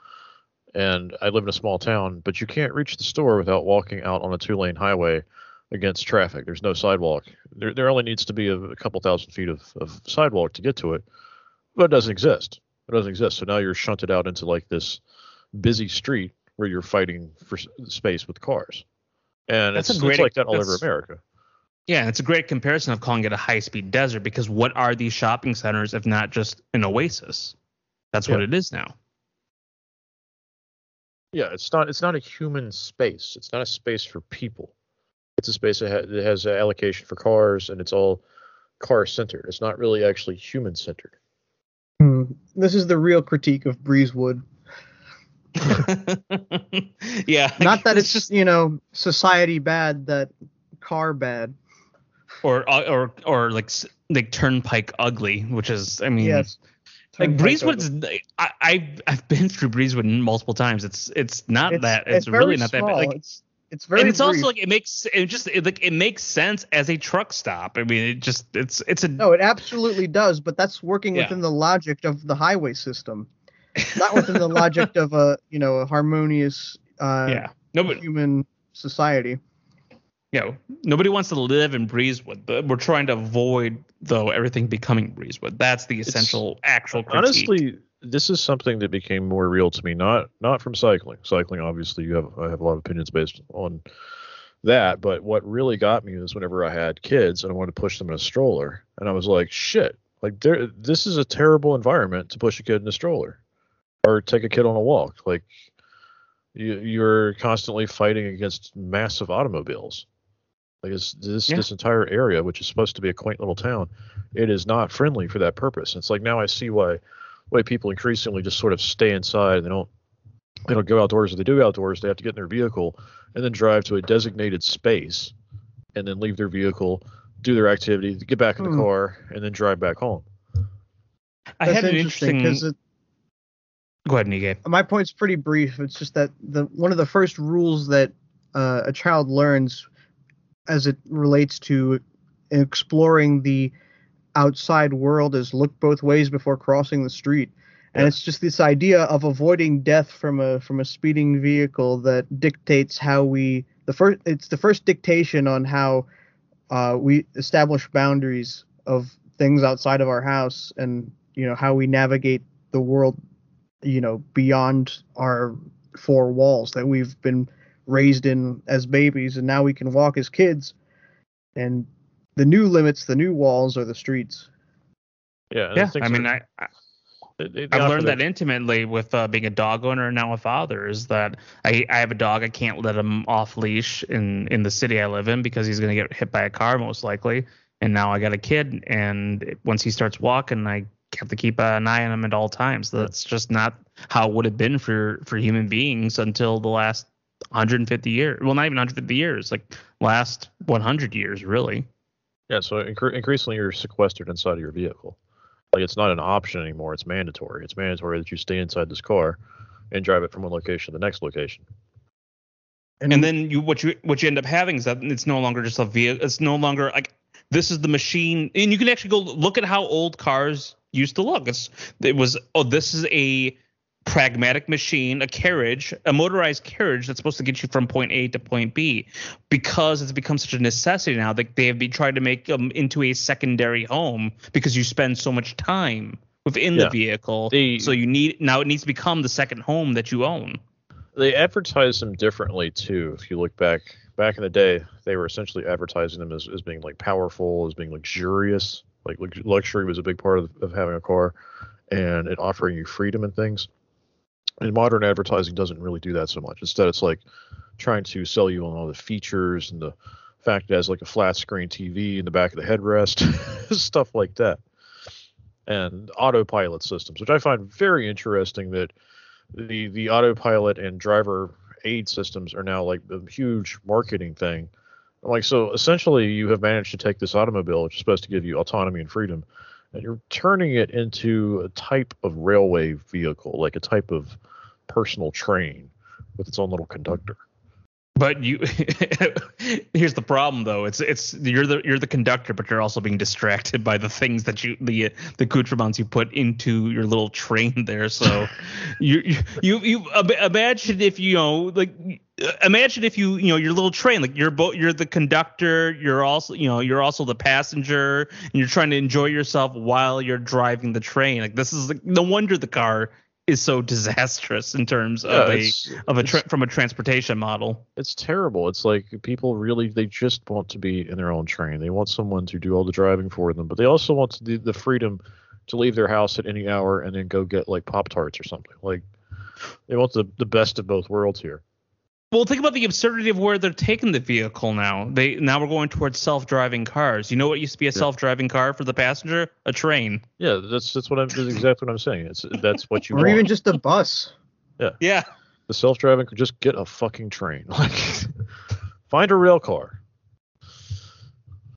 and I live in a small town, but you can't reach the store without walking out on a two lane highway. Against traffic, there's no sidewalk. There, there only needs to be a, a couple thousand feet of, of sidewalk to get to it, but it doesn't exist. It doesn't exist. So now you're shunted out into like this busy street where you're fighting for space with cars, and that's it's, great, it's like that all over America. Yeah, it's a great comparison of calling it a high-speed desert because what are these shopping centers if not just an oasis? That's yeah. what it is now. Yeah, it's not. It's not a human space. It's not a space for people. It's a space that has an allocation for cars, and it's all car-centered. It's not really actually human-centered. Mm, this is the real critique of Breezewood. yeah. Not that it's, it's just, you know, society bad, that car bad. Or or or like like Turnpike ugly, which is, I mean... Yes. Like Breezewood's, I, I've I've been through Breezewood multiple times. It's it's not it's, that. It's, it's really not small. That bad. Like, it's, It's very and it's brief. Also like it makes it just it, like it makes sense as a truck stop. I mean, it just it's it's a no, it absolutely does. But that's working yeah. within the logic of the highway system, not within the logic of a you know a harmonious uh, yeah. nobody, human society. Yeah, nobody wants to live in Breezewood. But we're trying to avoid though everything becoming Breezewood. That's the essential it's, actual critique. Honestly, this is something that became more real to me, not not from cycling. Cycling, obviously, you have I have a lot of opinions based on that. But what really got me is whenever I had kids and I wanted to push them in a stroller, and I was like, shit, like there, this is a terrible environment to push a kid in a stroller or take a kid on a walk. Like you, you're constantly fighting against massive automobiles. Like it's this yeah. this entire area, which is supposed to be a quaint little town, it is not friendly for that purpose. And it's like now I see why why people increasingly just sort of stay inside and they don't they don't go outdoors. If they do outdoors, they have to get in their vehicle and then drive to a designated space and then leave their vehicle, do their activity, get back in the hmm. car, and then drive back home. I That's had an interesting. interesting... It... Go ahead, Nikke. My point's pretty brief. It's just that the one of the first rules that uh, a child learns as it relates to exploring the outside world is look both ways before crossing the street. Yeah. And it's just this idea of avoiding death from a from a speeding vehicle that dictates how we the first it's the first dictation on how uh, we establish boundaries of things outside of our house and, you know, how we navigate the world, you know, beyond our four walls that we've been raised in as babies, and now we can walk as kids, and the new limits, the new walls are the streets. Yeah. yeah. I, I mean, I, I, they, they I've learned that intimately with uh, being a dog owner and now a father is that I, I have a dog. I can't let him off leash in, in the city I live in because he's going to get hit by a car most likely. And now I got a kid, and once he starts walking, I have to keep an eye on him at all times. That's just not how it would have been for, for human beings until the last one hundred fifty years. Well, not even one hundred fifty years, like last one hundred years, really. Yeah, so incre- increasingly you're sequestered inside of your vehicle. Like it's not an option anymore. It's mandatory. It's mandatory that you stay inside this car and drive it from one location to the next location. And, and then you what you what you end up having is that it's no longer just a vehicle. It's no longer like this is the machine. And you can actually go look at how old cars used to look. It's it was oh this is a pragmatic machine, a carriage, a motorized carriage that's supposed to get you from point A to point B, because it's become such a necessity now that they have been trying to make them into a secondary home because you spend so much time within yeah. the vehicle. The, so you need now it needs to become the second home that you own. They advertise them differently, too. If you look back back in the day, they were essentially advertising them as, as being like powerful, as being luxurious. Like luxury was a big part of, of having a car and it offering you freedom and things. And modern advertising doesn't really do that so much. Instead, it's like trying to sell you on all the features and the fact it has like a flat screen T V in the back of the headrest, stuff like that. And autopilot systems, which I find very interesting that the, the autopilot and driver aid systems are now like a huge marketing thing. Like, so essentially you have managed to take this automobile, which is supposed to give you autonomy and freedom, and you're turning it into a type of railway vehicle, like a type of personal train with its own little conductor. But you, here's the problem though. It's it's you're the you're the conductor, but you're also being distracted by the things that you the the accoutrements you put into your little train there. So you you you imagine if you know like imagine if you you know your little train like you're both you're the conductor, you're also you know you're also the passenger, and you're trying to enjoy yourself while you're driving the train. Like this is like, no wonder the car is so disastrous in terms yeah, of a of a tra- from a transportation model. It's terrible. It's like people really they just want to be in their own train. They want someone to do all the driving for them, but they also want the, the freedom to leave their house at any hour and then go get like Pop-Tarts or something. Like they want the, the best of both worlds here. Well, think about the absurdity of where they're taking the vehicle now. They now we're going towards self-driving cars. You know what used to be a yeah. self-driving car for the passenger? A train. Yeah, that's that's what I'm. That's exactly what I'm saying. It's that's what you. Or want. Even just a bus. Yeah. Yeah. The self-driving could just get a fucking train. Like, find a rail car.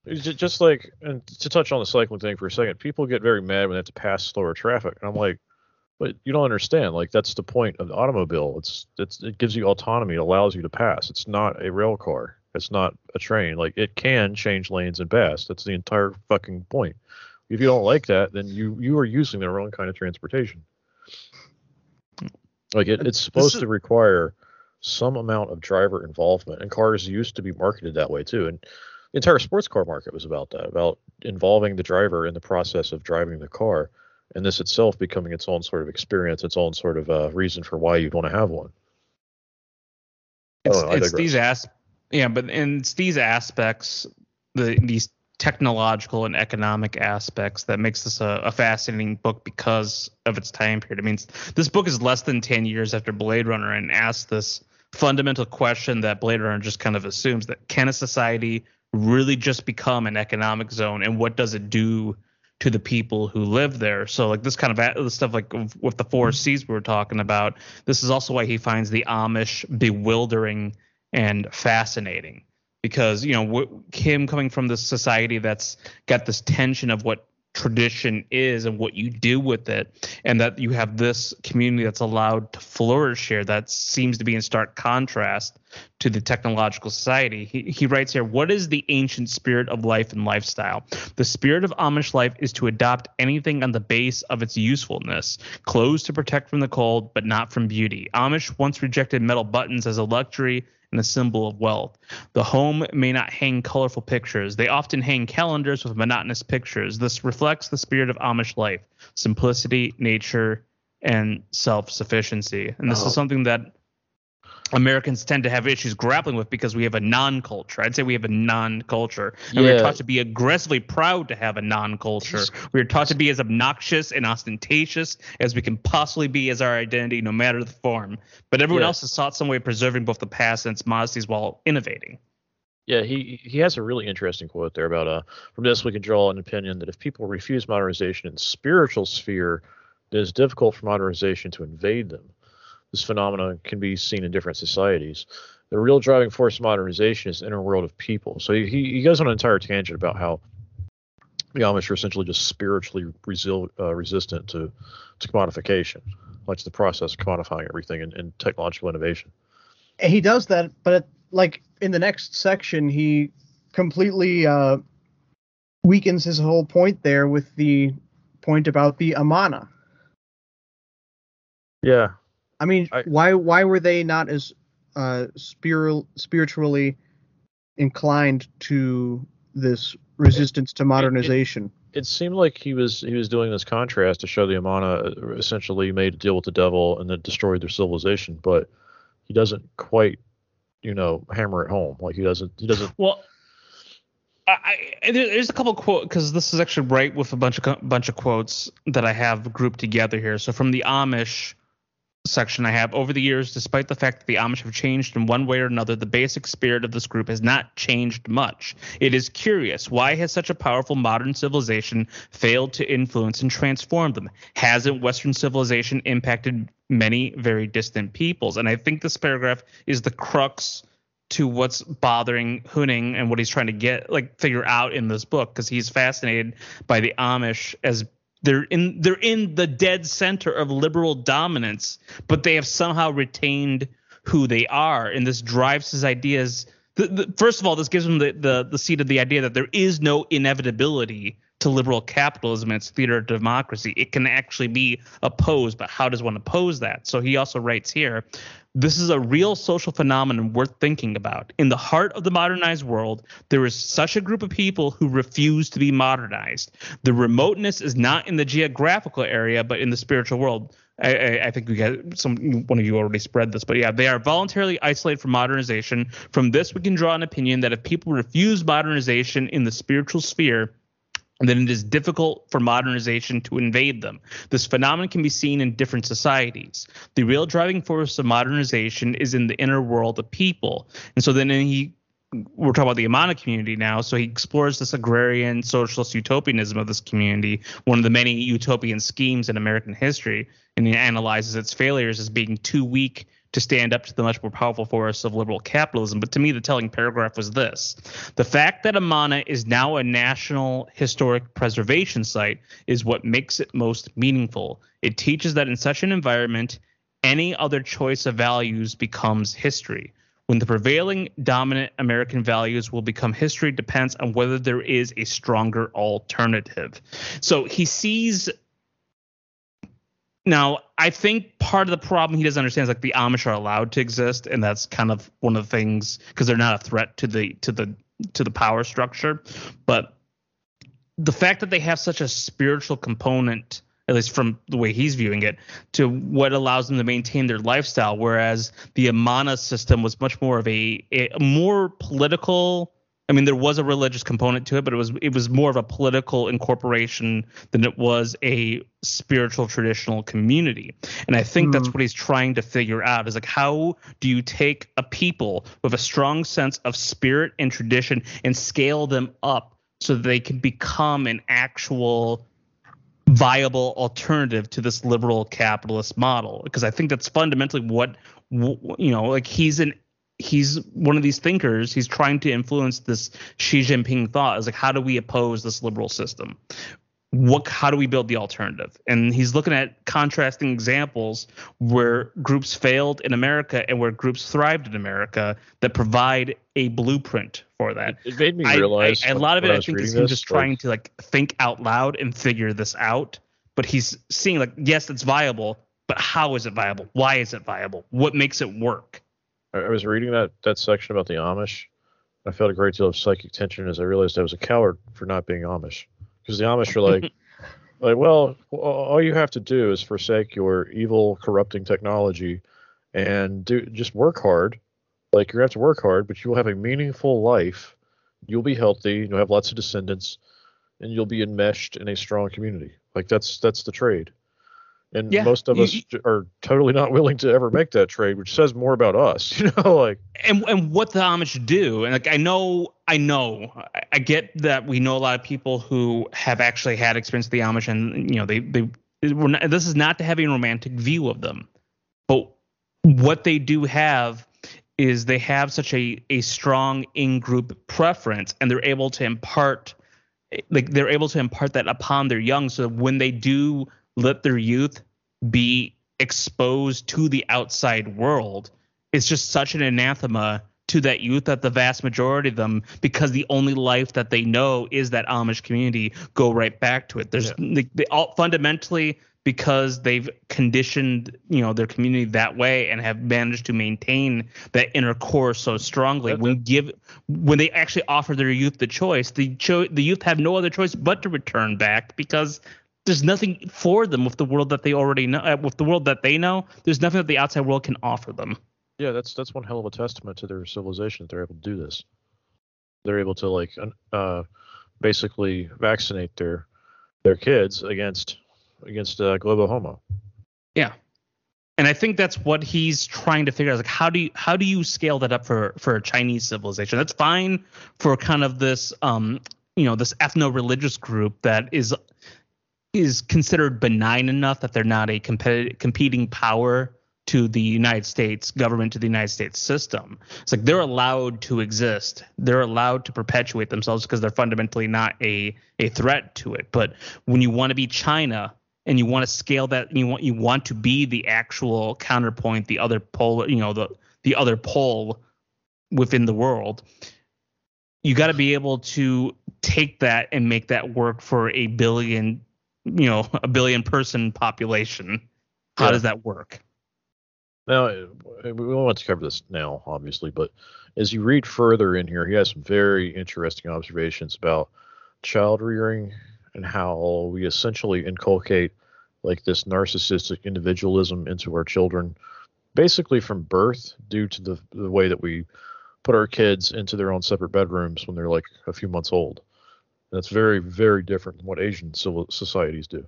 It's just like, and to touch on the cycling thing for a second, people get very mad when they have to pass slower traffic, and I'm like. But you don't understand. Like that's the point of the automobile. It's it's it gives you autonomy. It allows you to pass. It's not a rail car. It's not a train. Like it can change lanes and pass. That's the entire fucking point. If you don't like that, then you you are using the wrong kind of transportation. Like it, it's supposed is- to require some amount of driver involvement. And cars used to be marketed that way too. And the entire sports car market was about that, about involving the driver in the process of driving the car. and this itself becoming its own sort of experience, its own sort of uh, reason for why you'd want to have one. It's, know, it's these as yeah, but and it's these aspects, the these technological and economic aspects that makes this a, a fascinating book because of its time period. I mean, this book is less than ten years after Blade Runner and asks this fundamental question that Blade Runner just kind of assumes, that can a society really just become an economic zone, and what does it do to the people who live there? So like this kind of stuff, like with the four C's we were talking about, this is also why he finds the Amish bewildering and fascinating. Because, you know, what, him coming from this society that's got this tension of what tradition is and what you do with it, and that you have this community that's allowed to flourish here that seems to be in stark contrast to the technological society. He, he writes here, what is the ancient spirit of life and lifestyle? The spirit of Amish life is to adopt anything on the base of its usefulness, clothes to protect from the cold, but not from beauty. Amish once rejected metal buttons as a luxury and a symbol of wealth. The home may not hang colorful pictures. They often hang calendars with monotonous pictures. This reflects the spirit of Amish life, simplicity, nature, and self-sufficiency. And this oh. is something that Americans tend to have issues grappling with because we have a non-culture. I'd say we have a non-culture. And yeah. We're taught to be aggressively proud to have a non-culture. We're taught to be as obnoxious and ostentatious as we can possibly be as our identity, no matter the form. But everyone yeah. else has sought some way of preserving both the past and its modesties while innovating. Yeah, he, he has a really interesting quote there about, uh, from this we can draw an opinion that if people refuse modernization in the spiritual sphere, it is difficult for modernization to invade them. This phenomenon can be seen in different societies. The real driving force of modernization is the inner world of people. So he, he goes on an entire tangent about how the Amish are essentially just spiritually resil, uh, resistant to, to commodification, like the process of commodifying everything and, and technological innovation. And he does that, but it, like in the next section, he completely uh, weakens his whole point there with the point about the Amana. Yeah. I mean, I, why why were they not as uh, spiritual, spiritually inclined to this resistance it, to modernization? It, it seemed like he was he was doing this contrast to show the Amana essentially made a deal with the devil and then destroyed their civilization, but he doesn't quite, you know, hammer it home. Like he doesn't he doesn't. Well, I, I, there's a couple of quotes, because this is actually right with a bunch of bunch of quotes that I have grouped together here. So from the Amish section I have, over the years, despite the fact that the Amish have changed in one way or another, the basic spirit of this group has not changed much. It is curious, why has such a powerful modern civilization failed to influence and transform them? Hasn't Western civilization impacted many very distant peoples? And I think this paragraph is the crux to what's bothering Huning and what he's trying to get, like, figure out in this book, because he's fascinated by the Amish as They're in they're in the dead center of liberal dominance, but they have somehow retained who they are. And this drives his ideas. The, the, first of all, this gives him the, the, the seed of the idea that there is no inevitability to liberal capitalism and its theater of democracy. It can actually be opposed, but how does one oppose that? So he also writes here, this is a real social phenomenon worth thinking about. In the heart of the modernized world, there is such a group of people who refuse to be modernized. The remoteness is not in the geographical area, but in the spiritual world. I, I think we got some. One of you already spread this, but yeah, they are voluntarily isolated from modernization. From this, we can draw an opinion that if people refuse modernization in the spiritual sphere, and then it is difficult for modernization to invade them. This phenomenon can be seen in different societies. The real driving force of modernization is in the inner world of people. And so then he, we're talking about the Amana community now, so he explores this agrarian socialist utopianism of this community, one of the many utopian schemes in American history, and he analyzes its failures as being too weak to stand up to the much more powerful force of liberal capitalism. But to me, the telling paragraph was this. The fact that Amana is now a national historic preservation site is what makes it most meaningful. It teaches that in such an environment, any other choice of values becomes history. When the prevailing dominant American values will become history depends on whether there is a stronger alternative. So he sees... Now, I think part of the problem he doesn't understand is, like, the Amish are allowed to exist, and that's kind of one of the things, because they're not a threat to the to the to the power structure. But the fact that they have such a spiritual component at least from the way he's viewing it, to what allows them to maintain their lifestyle. Whereas the Amana system was much more of a, a more political. I mean, there was a religious component to it, but it was it was more of a political incorporation than it was a spiritual traditional community. And I think mm. that's what he's trying to figure out, is like, how do you take a people with a strong sense of spirit and tradition and scale them up so that they can become an actual viable alternative to this liberal capitalist model? Because I think that's fundamentally what, you know, like he's an he's one of these thinkers. He's trying to influence this Xi Jinping thought. Is like, how do we oppose this liberal system? What? How do we build the alternative? And he's looking at contrasting examples where groups failed in America and where groups thrived in America that provide a blueprint for that. It made me realize I, I, a lot of it. I, I think is him just like, trying to like think out loud and figure this out. But he's seeing like, yes, it's viable, but how is it viable? Why is it viable? What makes it work? I was reading that, that section about the Amish. I felt a great deal of psychic tension as I realized I was a coward for not being Amish, because the Amish are like, like, well, all you have to do is forsake your evil, corrupting technology and do just work hard. Like, you have to work hard, but you will have a meaningful life. You'll be healthy. You'll have lots of descendants, and you'll be enmeshed in a strong community. Like, that's that's the trade. And yeah, most of us you, are totally not willing to ever make that trade, which says more about us, you know, like and and what the Amish do. And like, I know, I know, I, I get that we know a lot of people who have actually had experience with the Amish, and you know, they they we're not, this is not to have a romantic view of them, but what they do have is they have such a a strong in-group preference, and they're able to impart, like they're able to impart that upon their young, so that when they do let their youth be exposed to the outside world, it's just such an anathema to that youth that the vast majority of them, because the only life that they know is that Amish community, go right back to it. There's yeah. they, they all fundamentally, because they've conditioned, you know, their community that way and have managed to maintain that inner core so strongly. Okay. When give when they actually offer their youth the choice, the cho- the youth have no other choice but to return back, because there's nothing for them with the world that they already know. With the world that they know, there's nothing that the outside world can offer them. Yeah, that's that's one hell of a testament to their civilization that they're able to do this. They're able to like uh, basically vaccinate their their kids against against uh, global homo. Yeah, and I think that's what he's trying to figure out. Like, how do you how do you scale that up for for a Chinese civilization? That's fine for kind of this um you know this ethno-religious group that is. is considered benign enough that they're not a competitive competing power to the United States government, to the United States system. It's like they're allowed to exist. They're allowed to perpetuate themselves because they're fundamentally not a a threat to it. But when you want to be China and you want to scale that, you want you want to be the actual counterpoint, the other pole, you know, the the other pole within the world, you got to be able to take that and make that work for a billion you know, a billion person population. How yeah. does that work? Now, we won't want to cover this now, obviously, but as you read further in here, he has some very interesting observations about child rearing and how we essentially inculcate like this narcissistic individualism into our children, basically from birth, due to the, the way that we put our kids into their own separate bedrooms when they're like a few months old. That's very, very different than what Asian civil societies do.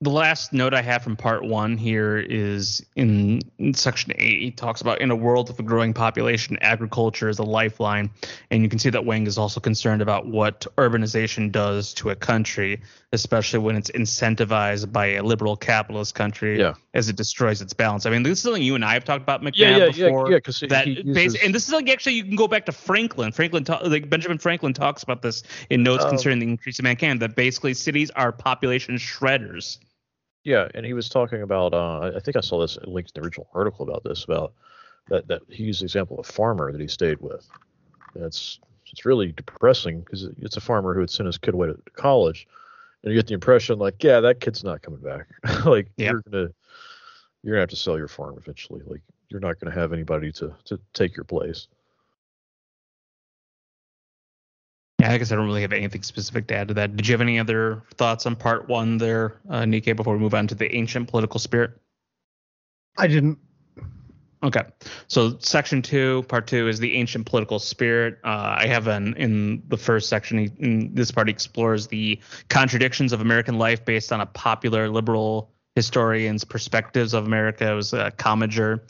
The last note I have from part one here is in, in section eight. He talks about, in a world of a growing population, agriculture is a lifeline. And you can see that Wang is also concerned about what urbanization does to a country, especially when it's incentivized by a liberal capitalist country yeah. as it destroys its balance. I mean, this is something you and I have talked about, McNabb, yeah, yeah, before. Yeah, yeah, he, that he uses... And this is like, actually, you can go back to Franklin. Franklin, ta- like Benjamin Franklin talks about this in Notes um, Concerning the Increase of Mankind, that basically cities are population shredders. Yeah, and he was talking about, uh, I think I saw this linked in the original article about this, about that, that he used the example of a farmer that he stayed with. And it's, it's really depressing because it's a farmer who had sent his kid away to college, and you get the impression like, yeah, that kid's not coming back. like yep. you're gonna you're gonna have to sell your farm eventually. Like, you're not gonna have anybody to to take your place. Yeah, I guess I don't really have anything specific to add to that. Did you have any other thoughts on part one there, uh, Nikke, before we move on to the ancient political spirit? I didn't. Okay. So section two, part two is the ancient political spirit. Uh, I have an in the first section, he, in this part, he explores the contradictions of American life based on a popular liberal historian's perspectives of America. It was uh, Commager.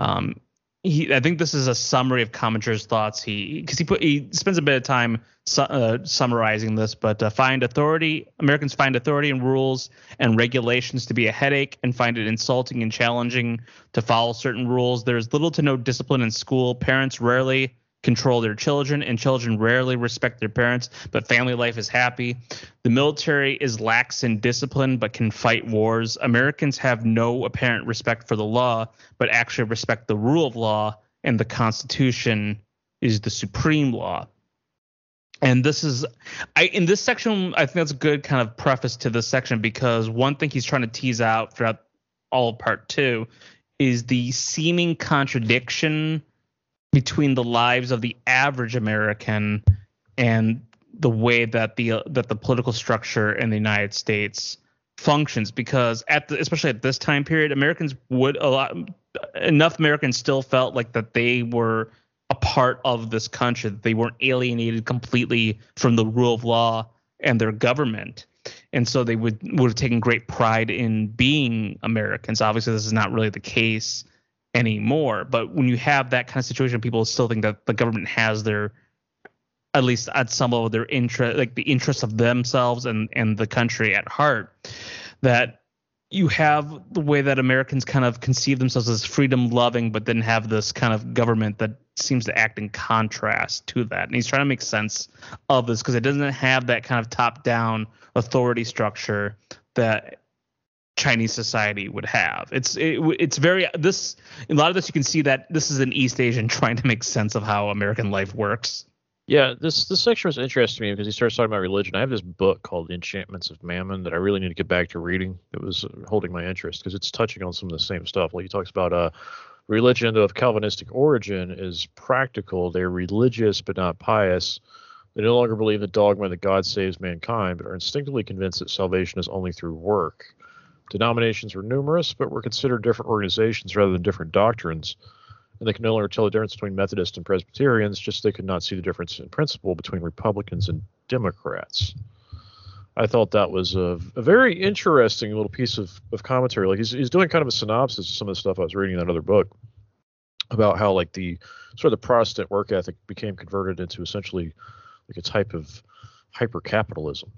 Um, he, I think this is a summary of Commager's thoughts. He because he put he spends a bit of time su- uh, summarizing this, but uh, find authority. Americans find authority and rules and regulations to be a headache and find it insulting and challenging to follow certain rules. There's little to no discipline in school. Parents rarely control their children, and children rarely respect their parents, but family life is happy. The military is lax in discipline but can fight wars. Americans have no apparent respect for the law, but actually respect the rule of law, and the Constitution is the supreme law. And this is I in this section, I think that's a good kind of preface to this section, because one thing he's trying to tease out throughout all of part two is the seeming contradiction between the lives of the average American and the way that the uh, that the political structure in the United States functions, because at the, especially at this time period, Americans would a lot enough Americans still felt like that they were a part of this country, that they weren't alienated completely from the rule of law and their government. And so they would would have taken great pride in being Americans. Obviously, this is not really the case anymore, but when you have that kind of situation, people still think that the government has their, at least at some level, their interest, like the interests of themselves and and the country at heart. That you have the way that Americans kind of conceive themselves as freedom loving, but then have this kind of government that seems to act in contrast to that. And he's trying to make sense of this because it doesn't have that kind of top down authority structure that Chinese society would have. It's it, it's very this a lot of this you can see that this is an East Asian trying to make sense of how American life works. Yeah, this this section was interesting to me because he starts talking about religion. I have this book called The Enchantments of Mammon that I really need to get back to reading. It was holding my interest because it's touching on some of the same stuff. Like he talks about uh religion of Calvinistic origin is practical. They're religious but not pious. They no longer believe the dogma that God saves mankind, but are instinctively convinced that salvation is only through work. Denominations were numerous, but were considered different organizations rather than different doctrines, and they could no longer tell the difference between Methodists and Presbyterians, just they could not see the difference in principle between Republicans and Democrats. I thought that was a, a very interesting little piece of, of commentary. Like he's he's doing kind of a synopsis of some of the stuff I was reading in that other book about how like the sort of the Protestant work ethic became converted into essentially like a type of hyper-capitalism.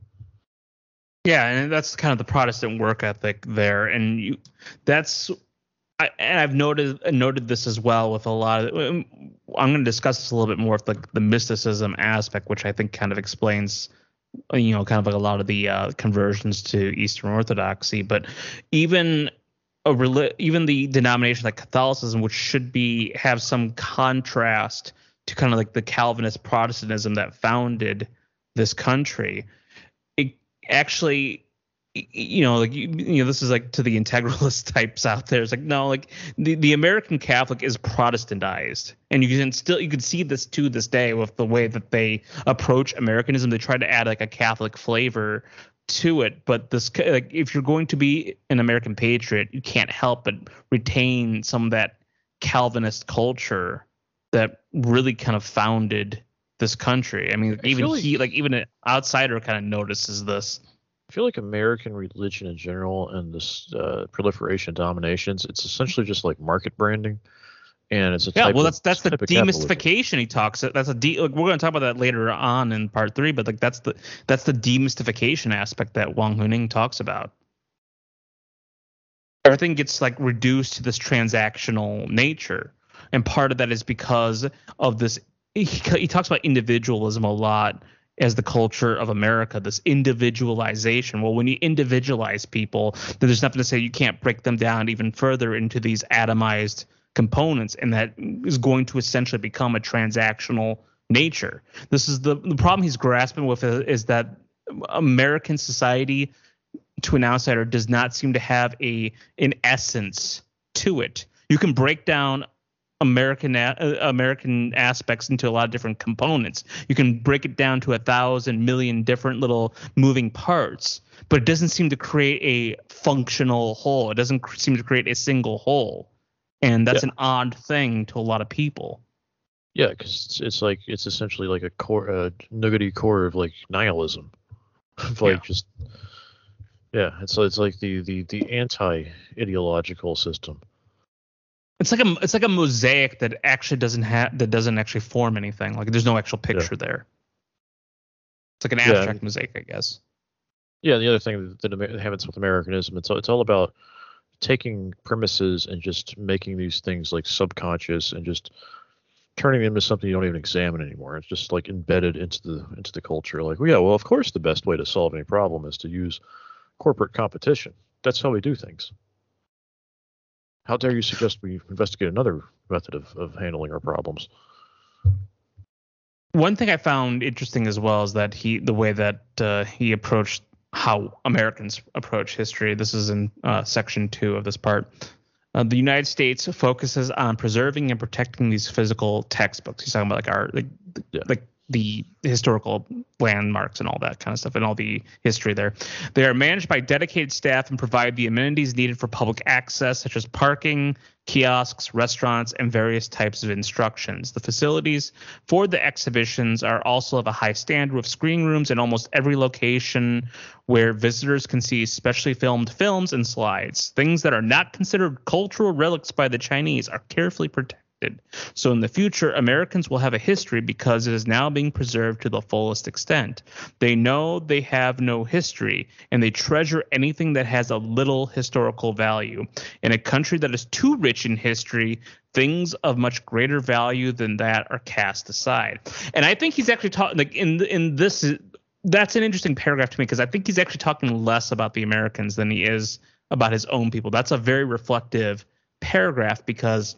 Yeah, and that's kind of the Protestant work ethic there, and you, that's, I, and I've noted noted this as well with a lot of. I'm going to discuss this a little bit more with like the, the mysticism aspect, which I think kind of explains, you know, kind of like a lot of the uh, conversions to Eastern Orthodoxy, but even a reli- even the denomination like Catholicism, which should be have some contrast to kind of like the Calvinist Protestantism that founded this country. Actually, you know, like you, you know, this is like to the integralist types out there. It's like no, like the, the American Catholic is Protestantized, and you can still you can see this to this day with the way that they approach Americanism. They try to add like a Catholic flavor to it, but this like if you're going to be an American patriot, you can't help but retain some of that Calvinist culture that really kind of founded this country. I mean, I even like, he, like even an outsider kind of notices this. I feel like American religion in general and this uh, proliferation of dominations, it's essentially just like market branding, and it's a yeah. Type well, that's of, that's the demystification he talks. That's a de- like, we're going to talk about that later on in part three, but like that's the that's the demystification aspect that Wang Huning talks about. Everything gets like reduced to this transactional nature, and part of that is because of this. He, he talks about individualism a lot as the culture of America, this individualization. Well, when you individualize people, then there's nothing to say you can't break them down even further into these atomized components, and that is going to essentially become a transactional nature. This is the, the problem he's grasping with is, is that American society, to an outsider, does not seem to have a an essence to it. You can break down American uh, American aspects into a lot of different components. You can break it down to a thousand million different little moving parts, but it doesn't seem to create a functional whole. It doesn't cr- seem to create a single whole, and that's yeah. an odd thing to a lot of people. Yeah, because it's, it's like it's essentially like a core, uh, nuggety core of like nihilism, of like yeah. just yeah. It's so it's like the the the anti-ideological system. It's like a it's like a mosaic that actually doesn't have that doesn't actually form anything. Like there's no actual picture yeah. there. It's like an abstract yeah, and, mosaic, I guess. Yeah. The other thing that, that happens with Americanism, it's it's all about taking premises and just making these things like subconscious and just turning them into something you don't even examine anymore. It's just like embedded into the into the culture. Like, well, yeah, well, of course, the best way to solve any problem is to use corporate competition. That's how we do things. How dare you suggest we investigate another method of, of handling our problems? One thing I found interesting as well is that he, the way that uh, he approached how Americans approach history. This is in uh, section two of this part. Uh, the United States focuses on preserving and protecting these physical textbooks. He's talking about like our like yeah. like. the historical landmarks and all that kind of stuff and all the history there. They are managed by dedicated staff and provide the amenities needed for public access, such as parking, kiosks, restaurants, and various types of instructions. The facilities for the exhibitions are also of a high standard with screening rooms in almost every location where visitors can see specially filmed films and slides. Things that are not considered cultural relics by the Chinese are carefully protected. So in the future, Americans will have a history because it is now being preserved to the fullest extent. They know they have no history, and they treasure anything that has a little historical value. In a country that is too rich in history, things of much greater value than that are cast aside. And I think he's actually talking like in in this. That's an interesting paragraph to me because I think he's actually talking less about the Americans than he is about his own people. That's a very reflective paragraph because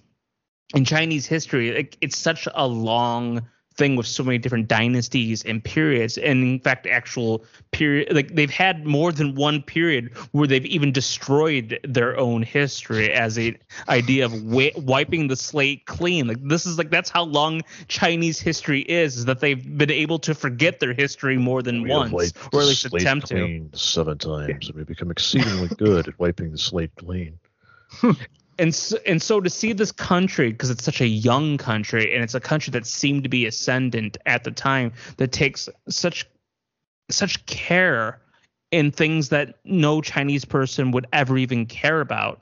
in Chinese history, it, it's such a long thing with so many different dynasties and periods, and in fact, actual period like they've had more than one period where they've even destroyed their own history as a idea of wi- wiping the slate clean. Like this is like that's how long Chinese history is, is that they've been able to forget their history more than we once, or at least attempt to. Seven times, yeah. and we become exceedingly good at wiping the slate clean. And so, and so to see this country, because it's such a young country and it's a country that seemed to be ascendant at the time, that takes such such care in things that no Chinese person would ever even care about,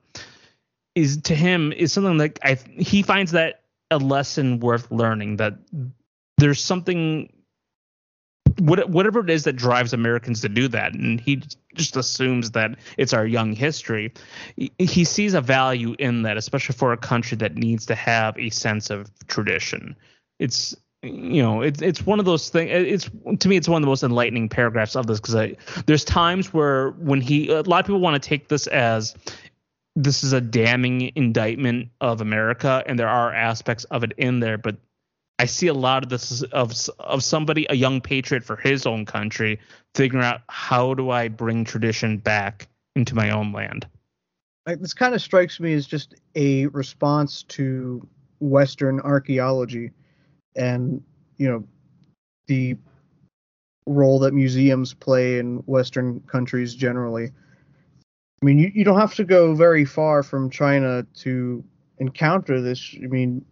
is to him is something like I he finds that a lesson worth learning, that there's something what, whatever it is that drives Americans to do that, and he just assumes that it's our young history. He sees a value in that, especially for a country that needs to have a sense of tradition. It's, you know, it's it's one of those things. It's to me, it's one of the most enlightening paragraphs of this because there's times where when he a lot of people want to take this as this is a damning indictment of America, and there are aspects of it in there, but I see a lot of this of of somebody, a young patriot for his own country, figuring out how do I bring tradition back into my own land. Like, this kind of strikes me as just a response to Western archaeology and, you know, the role that museums play in Western countries generally. I mean, you, you don't have to go very far from China to encounter this. I mean,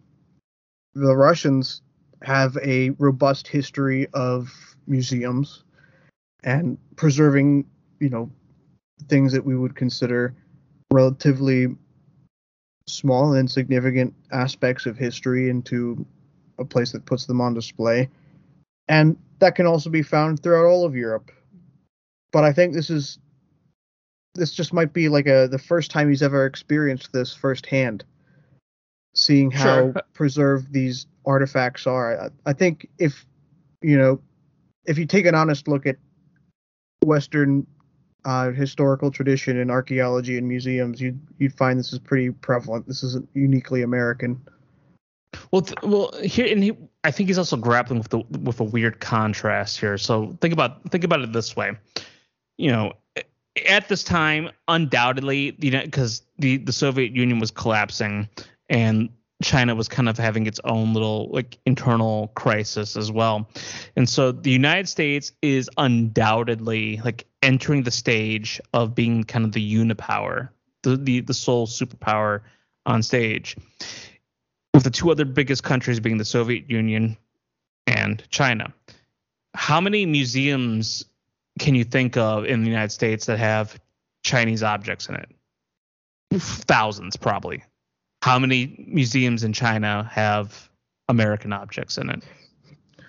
the Russians have a robust history of museums and preserving, you know, things that we would consider relatively small and insignificant aspects of history into a place that puts them on display. And that can also be found throughout all of Europe. But I think this is, this just might be like a, the first time he's ever experienced this firsthand. Seeing how sure. preserved these artifacts are. I, I think if, you know, if you take an honest look at Western uh, historical tradition and archaeology and museums, you'd, you'd find this is pretty prevalent. This isn't uniquely American. Well, th- well, here and he, I think he's also grappling with the with a weird contrast here. So think about think about it this way, you know. At this time, undoubtedly, you know, because the the Soviet Union was collapsing. And China was kind of having its own little like internal crisis as well. And so the United States is undoubtedly like entering the stage of being kind of the unipower, the the, the sole superpower on stage, with the two other biggest countries being the Soviet Union and China. How many museums can you think of in the United States that have Chinese objects in it? Thousands, probably. How many museums in China have American objects in it?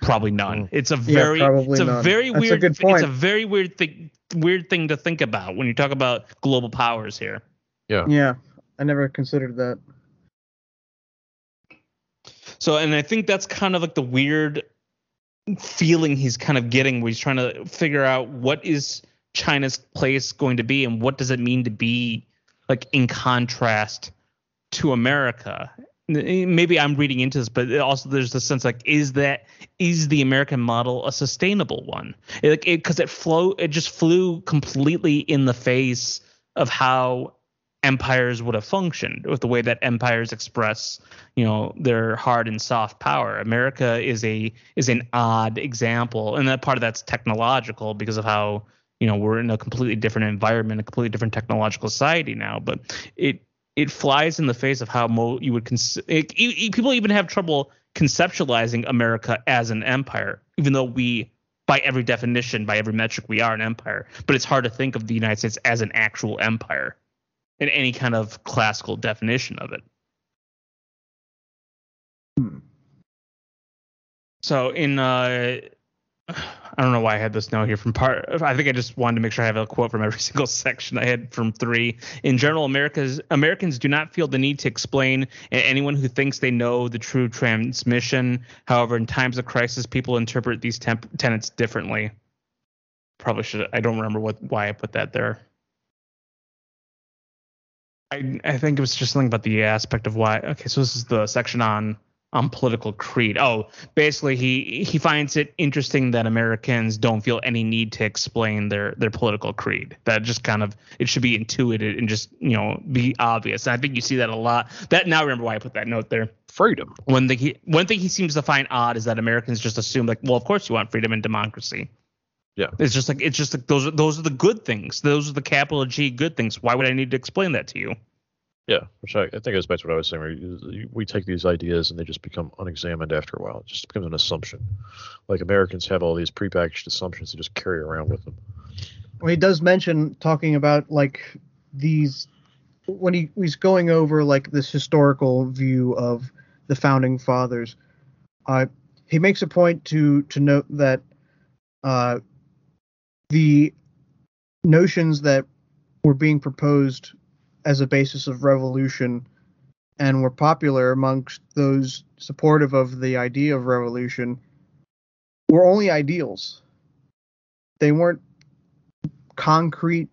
Probably none. It's a very, yeah, it's a none. very That's weird, a good point. It's a very weird thing, weird thing to think about when you talk about global powers here. Yeah. Yeah. I never considered that. So, and I think that's kind of like the weird feeling he's kind of getting, where he's trying to figure out what is China's place going to be, and what does it mean to be like in contrast to America. Maybe I'm reading into this, but also there's the sense like, is that is the American model a sustainable one? Like, because it, it flow, it just flew completely in the face of how empires would have functioned, with the way that empires express, you know, their hard and soft power. America is a is an odd example, and that part of that's technological because of how, you know, we're in a completely different environment, a completely different technological society now. But it it flies in the face of how mo- you would cons- it, it, people even have trouble conceptualizing America as an empire, even though we, by every definition, by every metric, we are an empire. But it's hard to think of the United States as an actual empire in any kind of classical definition of it. Hmm. So in, uh, I don't know why I had this note here from part, I think I just wanted to make sure I have a quote from every single section I had from three. In general, America's, Americans do not feel the need to explain, and anyone who thinks they know the true transmission. However, in times of crisis, people interpret these temp- tenets differently. Probably should, I don't remember what why I put that there. I, I think it was just something about the aspect of why. Okay, so this is the section on on political creed. Oh, basically, he he finds it interesting that Americans don't feel any need to explain their their political creed. That just kind of, it should be intuited and just, you know, be obvious. And I think you see that a lot. That, now I remember why I put that note there. Freedom. One thing he one thing he seems to find odd is that Americans just assume like, well, of course you want freedom and democracy. Yeah, it's just like it's just like those are those are the good things. Those are the capital G good things. Why would I need to explain that to you? Yeah, which I, I think goes back to what I was saying. We, we take these ideas and they just become unexamined after a while. It just becomes an assumption. Like Americans have all these prepackaged assumptions they just carry around with them. Well, he does mention talking about like these when he, he's going over like this historical view of the founding fathers. Uh, he makes a point to to note that. Uh, The notions that were being proposed as a basis of revolution and were popular amongst those supportive of the idea of revolution were only ideals. They weren't concrete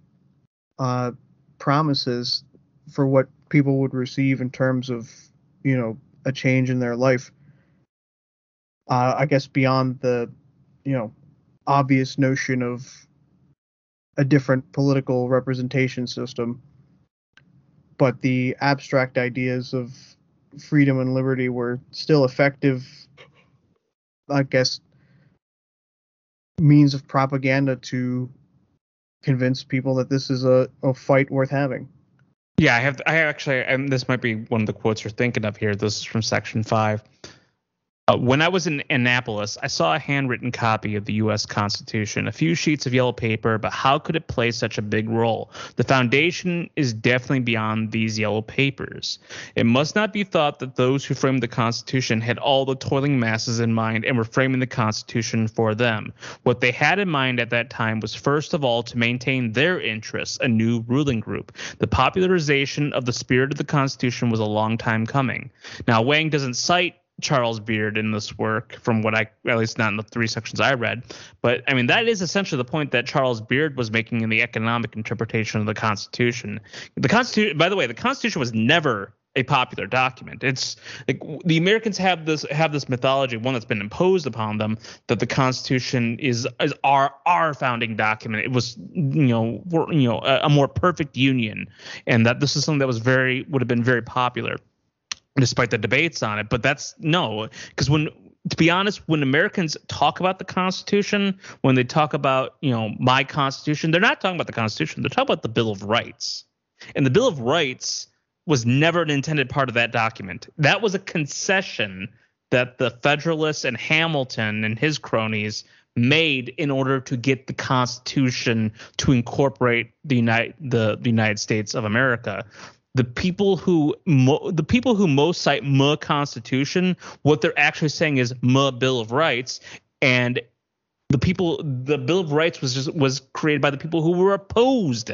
uh, promises for what people would receive in terms of, you know, a change in their life. Uh, I guess beyond the, you know, obvious notion of a different political representation system, but the abstract ideas of freedom and liberty were still effective, I guess, means of propaganda to convince people that this is a, a fight worth having. Yeah, I have, I actually, and this might be one of the quotes you're thinking of here. This is from section five. Uh, when I was in Annapolis, I saw a handwritten copy of the U S Constitution, a few sheets of yellow paper, but how could it play such a big role? The foundation is definitely beyond these yellow papers. It must not be thought that those who framed the Constitution had all the toiling masses in mind and were framing the Constitution for them. What they had in mind at that time was, first of all, to maintain their interests, a new ruling group. The popularization of the spirit of the Constitution was a long time coming. Now, Wang doesn't cite Charles Beard in this work, from what I, at least not in the three sections I read, but I mean that is essentially the point that Charles Beard was making in the economic interpretation of the Constitution. The Constitution, by the way, the Constitution was never a popular document. It's like the Americans have this have this mythology, one that's been imposed upon them, that the Constitution is is our our founding document. It was, you know, you know, a, a more perfect union, and that this is something that was very would have been very popular. despite the debates on it. But that's no, because when, to be honest, when Americans talk about the Constitution, when they talk about, you know, my Constitution, they're not talking about the Constitution. They're talking about the Bill of Rights. And the Bill of Rights was never an intended part of that document. That was a concession that the Federalists and Hamilton and his cronies made in order to get the Constitution to incorporate the United, the, the United States of America. The people who mo, the people who most cite "my Constitution," what they're actually saying is "my Bill of Rights," and the people, the Bill of Rights was just, was created by the people who were opposed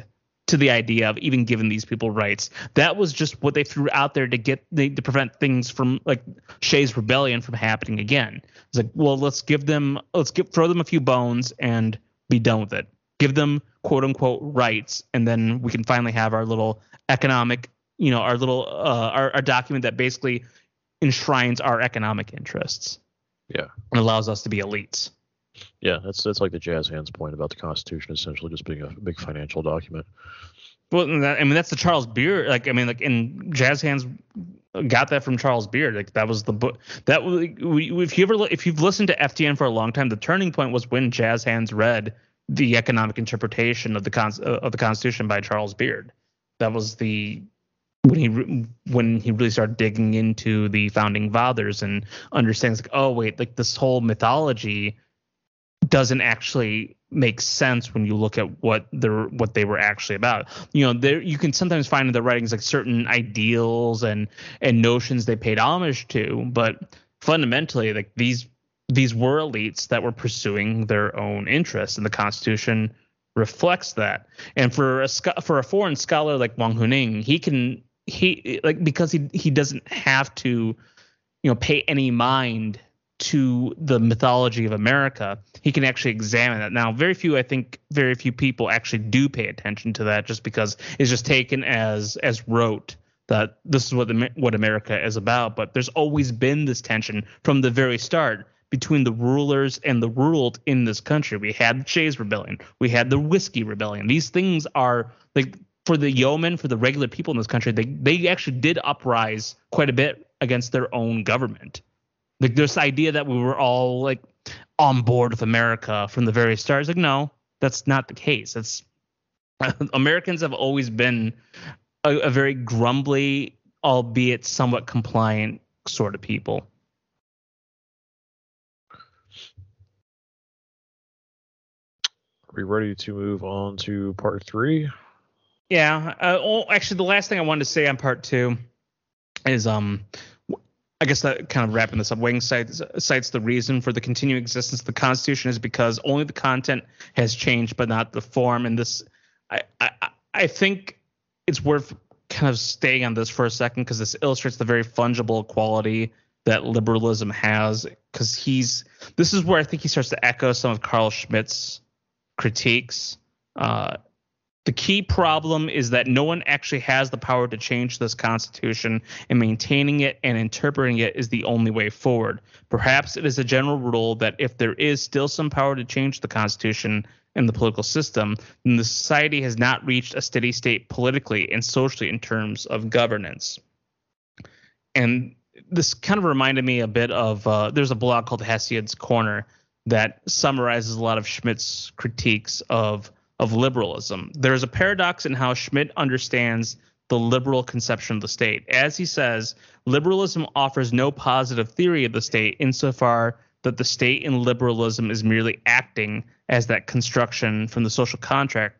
to the idea of even giving these people rights. That was just what they threw out there to get the, to prevent things from, like Shays' rebellion, from happening again. It's like, well, let's give them, let's give, throw them a few bones and be done with it. Give them quote unquote rights, and then we can finally have our little economic, you know, our little uh, our, our document that basically enshrines our economic interests. Yeah, and allows us to be elites. Yeah, that's that's like the Jazz Hands point about the Constitution essentially just being a big financial document. Well, I mean, that's the Charles Beard. Like, I mean, like, and Jazz Hands got that from Charles Beard. Like, that was the book. That we, if you ever, if you've listened to F T N for a long time, the turning point was when Jazz Hands read the economic interpretation of the con, of the Constitution by Charles Beard. That was the when he when he really started digging into the founding fathers and understands, like, oh wait, like this whole mythology doesn't actually make sense when you look at what they're what they were actually about. You know, there you can sometimes find in their writings like certain ideals and and notions they paid homage to, but fundamentally, like these these were elites that were pursuing their own interests, and the Constitution reflects that. And for a for a foreign scholar like Wang Huning, he can he like because he he doesn't have to, you know, pay any mind to the mythology of America, he can actually examine that. Now, very few, I think, very few people actually do pay attention to that, just because it's just taken as as rote that this is what the, what America is about. But there's always been this tension from the very start between the rulers and the ruled in this country. We had the Shays' Rebellion, we had the Whiskey Rebellion. These things are like for the yeomen, for the regular people in this country, they they actually did uprise quite a bit against their own government. Like this idea that we were all like on board with America from the very start. It's like, no, that's not the case. That's Americans have always been a, a very grumbly, albeit somewhat compliant sort of people. Are we ready to move on to part three? Yeah. Uh, oh, actually, the last thing I wanted to say on part two is um. I guess that kind of wrapping this up, Wang cites, cites the reason for the continuing existence of the Constitution is because only the content has changed, but not the form. And this, I, I, I think it's worth kind of staying on this for a second, because this illustrates the very fungible quality that liberalism has. Because he's, this is where I think he starts to echo some of Carl Schmitt's critiques. Uh, The key problem is that no one actually has the power to change this Constitution, and maintaining it and interpreting it is the only way forward. Perhaps it is a general rule that if there is still some power to change the Constitution and the political system, then the society has not reached a steady state politically and socially in terms of governance. And this kind of reminded me a bit of uh, there's a blog called Hesiod's Corner that summarizes a lot of Schmitt's critiques of of liberalism. There is a paradox in how Schmitt understands the liberal conception of the state. As he says, liberalism offers no positive theory of the state insofar that the state in liberalism is merely acting as that construction from the social contract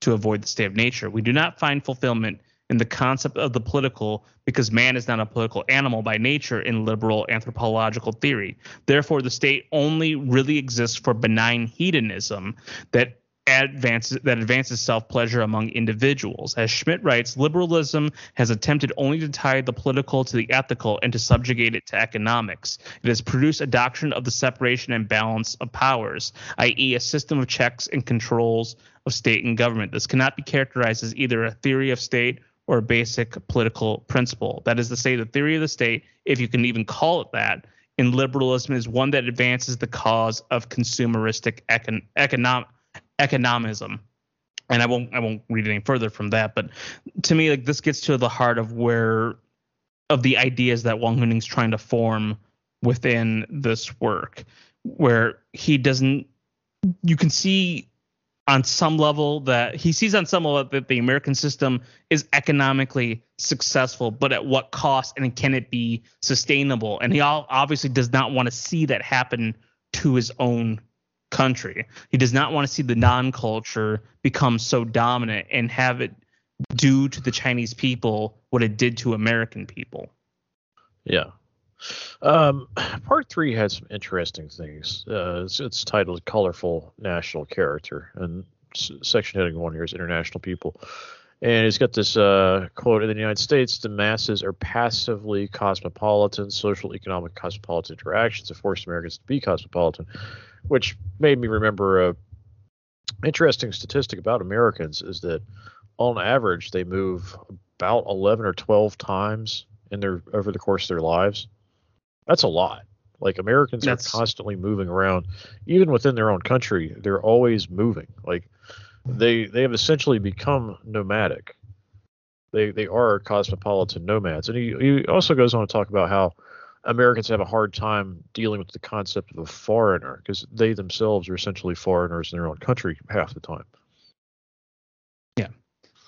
to avoid the state of nature. We do not find fulfillment in the concept of the political because man is not a political animal by nature in liberal anthropological theory. Therefore, the state only really exists for benign hedonism that Advances, that advances self-pleasure among individuals. As Schmitt writes, liberalism has attempted only to tie the political to the ethical and to subjugate it to economics. It has produced a doctrine of the separation and balance of powers, that is a system of checks and controls of state and government. This cannot be characterized as either a theory of state or a basic political principle. That is to say, the theory of the state, if you can even call it that, in liberalism is one that advances the cause of consumeristic econ- economic economism, and I won't I won't read any further from that. But to me, like this gets to the heart of where of the ideas that Wang Huning's trying to form within this work, where he doesn't, you can see on some level that he sees on some level that the American system is economically successful, but at what cost, and can it be sustainable? And he obviously does not want to see that happen to his own country. He does not want to see the non-culture become so dominant and have it do to the Chinese people what it did to American people. Yeah. Um, part three had some interesting things. Uh, it's, it's titled Colorful National Character, and s- section heading one here is International People. And it's got this uh, quote, in the United States, the masses are passively cosmopolitan. Social, economic, cosmopolitan interactions have forced Americans to be cosmopolitan, which made me remember a interesting statistic about Americans is that on average, they move about eleven or twelve times in their over the course of their lives. That's a lot. Like, Americans That's, are constantly moving around. Even within their own country, they're always moving. Like, they they have essentially become nomadic. They they are cosmopolitan nomads. And he, he also goes on to talk about how Americans have a hard time dealing with the concept of a foreigner, because they themselves are essentially foreigners in their own country half the time. Yeah.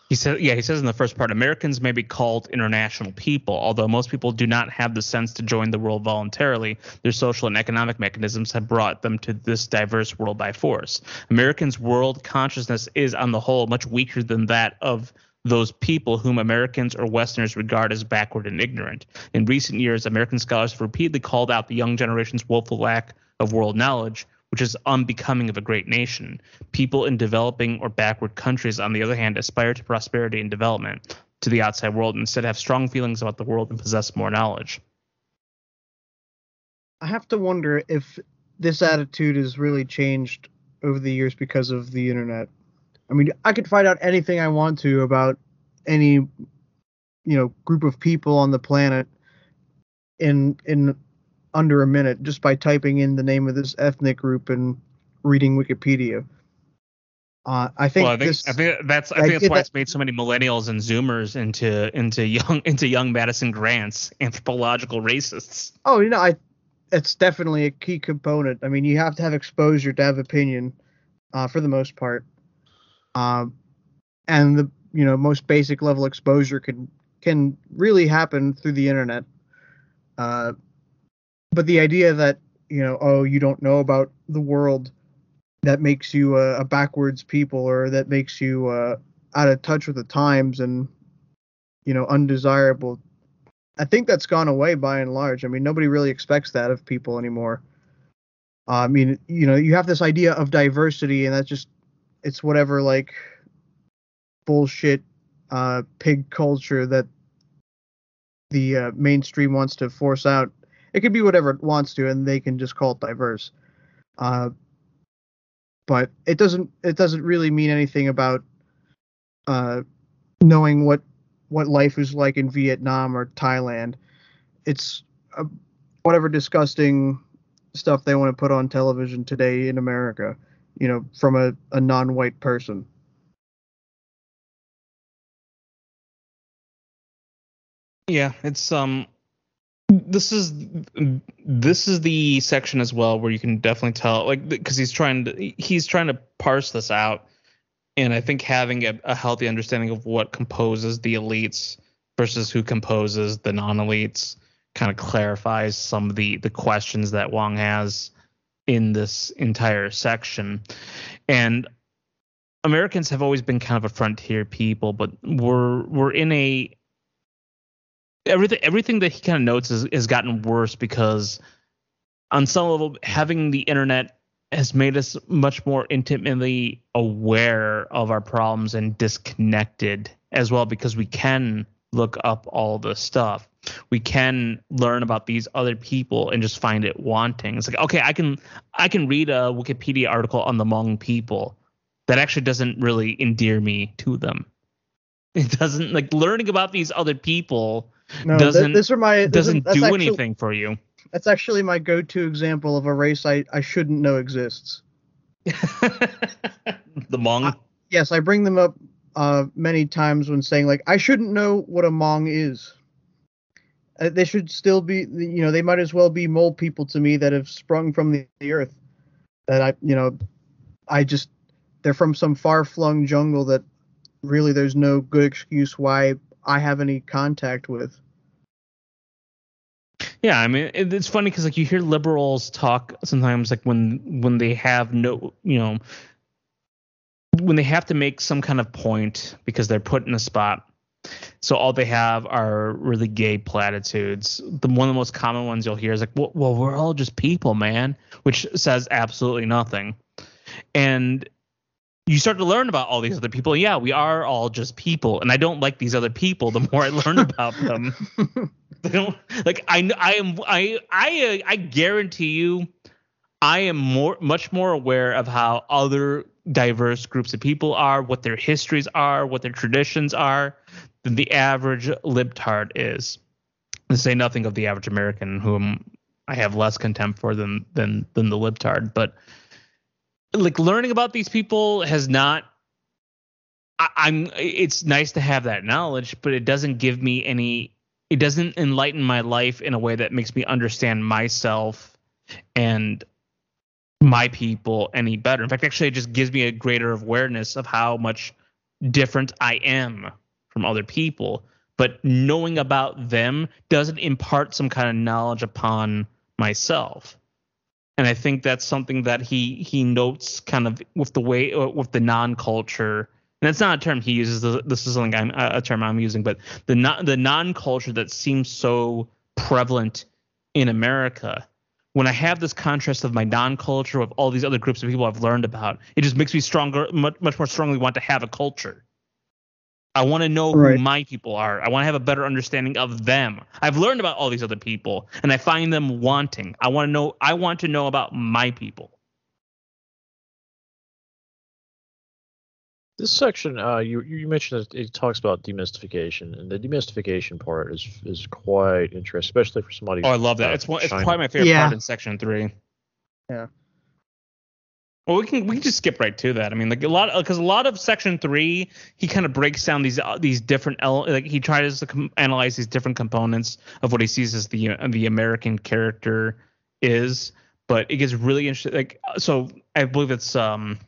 He said, yeah, he says in the first part, Americans may be called international people, although most people do not have the sense to join the world voluntarily. Their social and economic mechanisms have brought them to this diverse world by force. Americans' world consciousness is, on the whole, much weaker than that of those people whom Americans or Westerners regard as backward and ignorant. In recent years, American scholars have repeatedly called out the young generation's woeful lack of world knowledge, which is unbecoming of a great nation. People in developing or backward countries, on the other hand, aspire to prosperity and development to the outside world, and instead have strong feelings about the world and possess more knowledge. I have to wonder if this attitude has really changed over the years because of the internet. I mean, I could find out anything I want to about any, you know, group of people on the planet in in. under a minute just by typing in the name of this ethnic group and reading Wikipedia. Uh, I think well, I think, this, I think that's I, I think that's why that, it's made so many millennials and Zoomers into into young into young Madison Grant's anthropological racists. Oh, you know, I it's definitely a key component. I mean, you have to have exposure to have opinion, uh, for the most part, um, and the you know most basic level exposure can can really happen through the internet. Uh, But the idea that, you know, oh, you don't know about the world, that makes you a, a backwards people, or that makes you uh, out of touch with the times and, you know, undesirable. I think that's gone away by and large. I mean, nobody really expects that of people anymore. Uh, I mean, you know, you have this idea of diversity, and that's just, it's whatever, like, bullshit uh, pig culture that the uh, mainstream wants to force out. It could be whatever it wants to, and they can just call it diverse. Uh, but it doesn't it doesn't really mean anything about uh, knowing what what life is like in Vietnam or Thailand. It's uh, whatever disgusting stuff they want to put on television today in America, you know, from a, a non-white person. Yeah, it's um. This is this is the section as well where you can definitely tell, like, because he's trying to he's trying to parse this out, and I think having a, a healthy understanding of what composes the elites versus who composes the non-elites kind of clarifies some of the the questions that Wang has in this entire section. And Americans have always been kind of a frontier people, but we're we're in a Everything everything that he kind of notes is, has gotten worse, because on some level, having the internet has made us much more intimately aware of our problems and disconnected as well, because we can look up all this stuff. We can learn about these other people and just find it wanting. It's like, OK, I can I can read a Wikipedia article on the Hmong people. That actually doesn't really endear me to them. It doesn't, like, learning about these other people no, doesn't, this my, doesn't do actually, anything for you. That's actually my go-to example of a race I, I shouldn't know exists. The Hmong? I, yes, I bring them up uh, many times when saying, like, I shouldn't know what a Hmong is. They should still be, you know, they might as well be mole people to me that have sprung from the, the earth. That I, you know, I just, they're from some far-flung jungle that really there's no good excuse why I have any contact with. Yeah, I mean, it, it's funny because, like, you hear liberals talk sometimes, like, when when they have no, you know, when they have to make some kind of point because they're put in a spot. So all they have are really gay platitudes. The one of the most common ones you'll hear is like, well, well we're all just people, man, which says absolutely nothing. And you start to learn about all these other people. Yeah, we are all just people. And I don't like these other people the more I learn about them. They don't like I I am I I I guarantee you I am more much more aware of how other diverse groups of people are, what their histories are, what their traditions are, than the average libtard is. To say nothing of the average American, whom I have less contempt for than than than the libtard. But like learning about these people has not. I, I'm. It's nice to have that knowledge, but it doesn't give me any. It doesn't enlighten my life in a way that makes me understand myself and my people any better. In fact, actually, it just gives me a greater awareness of how much different I am from other people. But knowing about them doesn't impart some kind of knowledge upon myself. And I think that's something that he he notes kind of with the way with the non-culture. And it's not a term he uses. This is something I'm, a term I'm using, but the non, the non-culture that seems so prevalent in America. When I have this contrast of my non-culture with all these other groups of people I've learned about, it just makes me stronger, much, much more strongly want to have a culture. I want to know right. who my people are. I want to have a better understanding of them. I've learned about all these other people, and I find them wanting. I want to know. I want to know about my people. This section, uh, you you mentioned that it talks about demystification, and the demystification part is is quite interesting, especially for somebody. Oh, I love that! It's one, it's probably my favorite yeah. part in section three. Yeah. Well, we can we can just skip right to that. I mean, like a lot because a lot of section three, he kind of breaks down these uh, these different ele- like he tries to com- analyze these different components of what he sees as the uh, the American character is, but it gets really interesting. Like so, I believe it's um.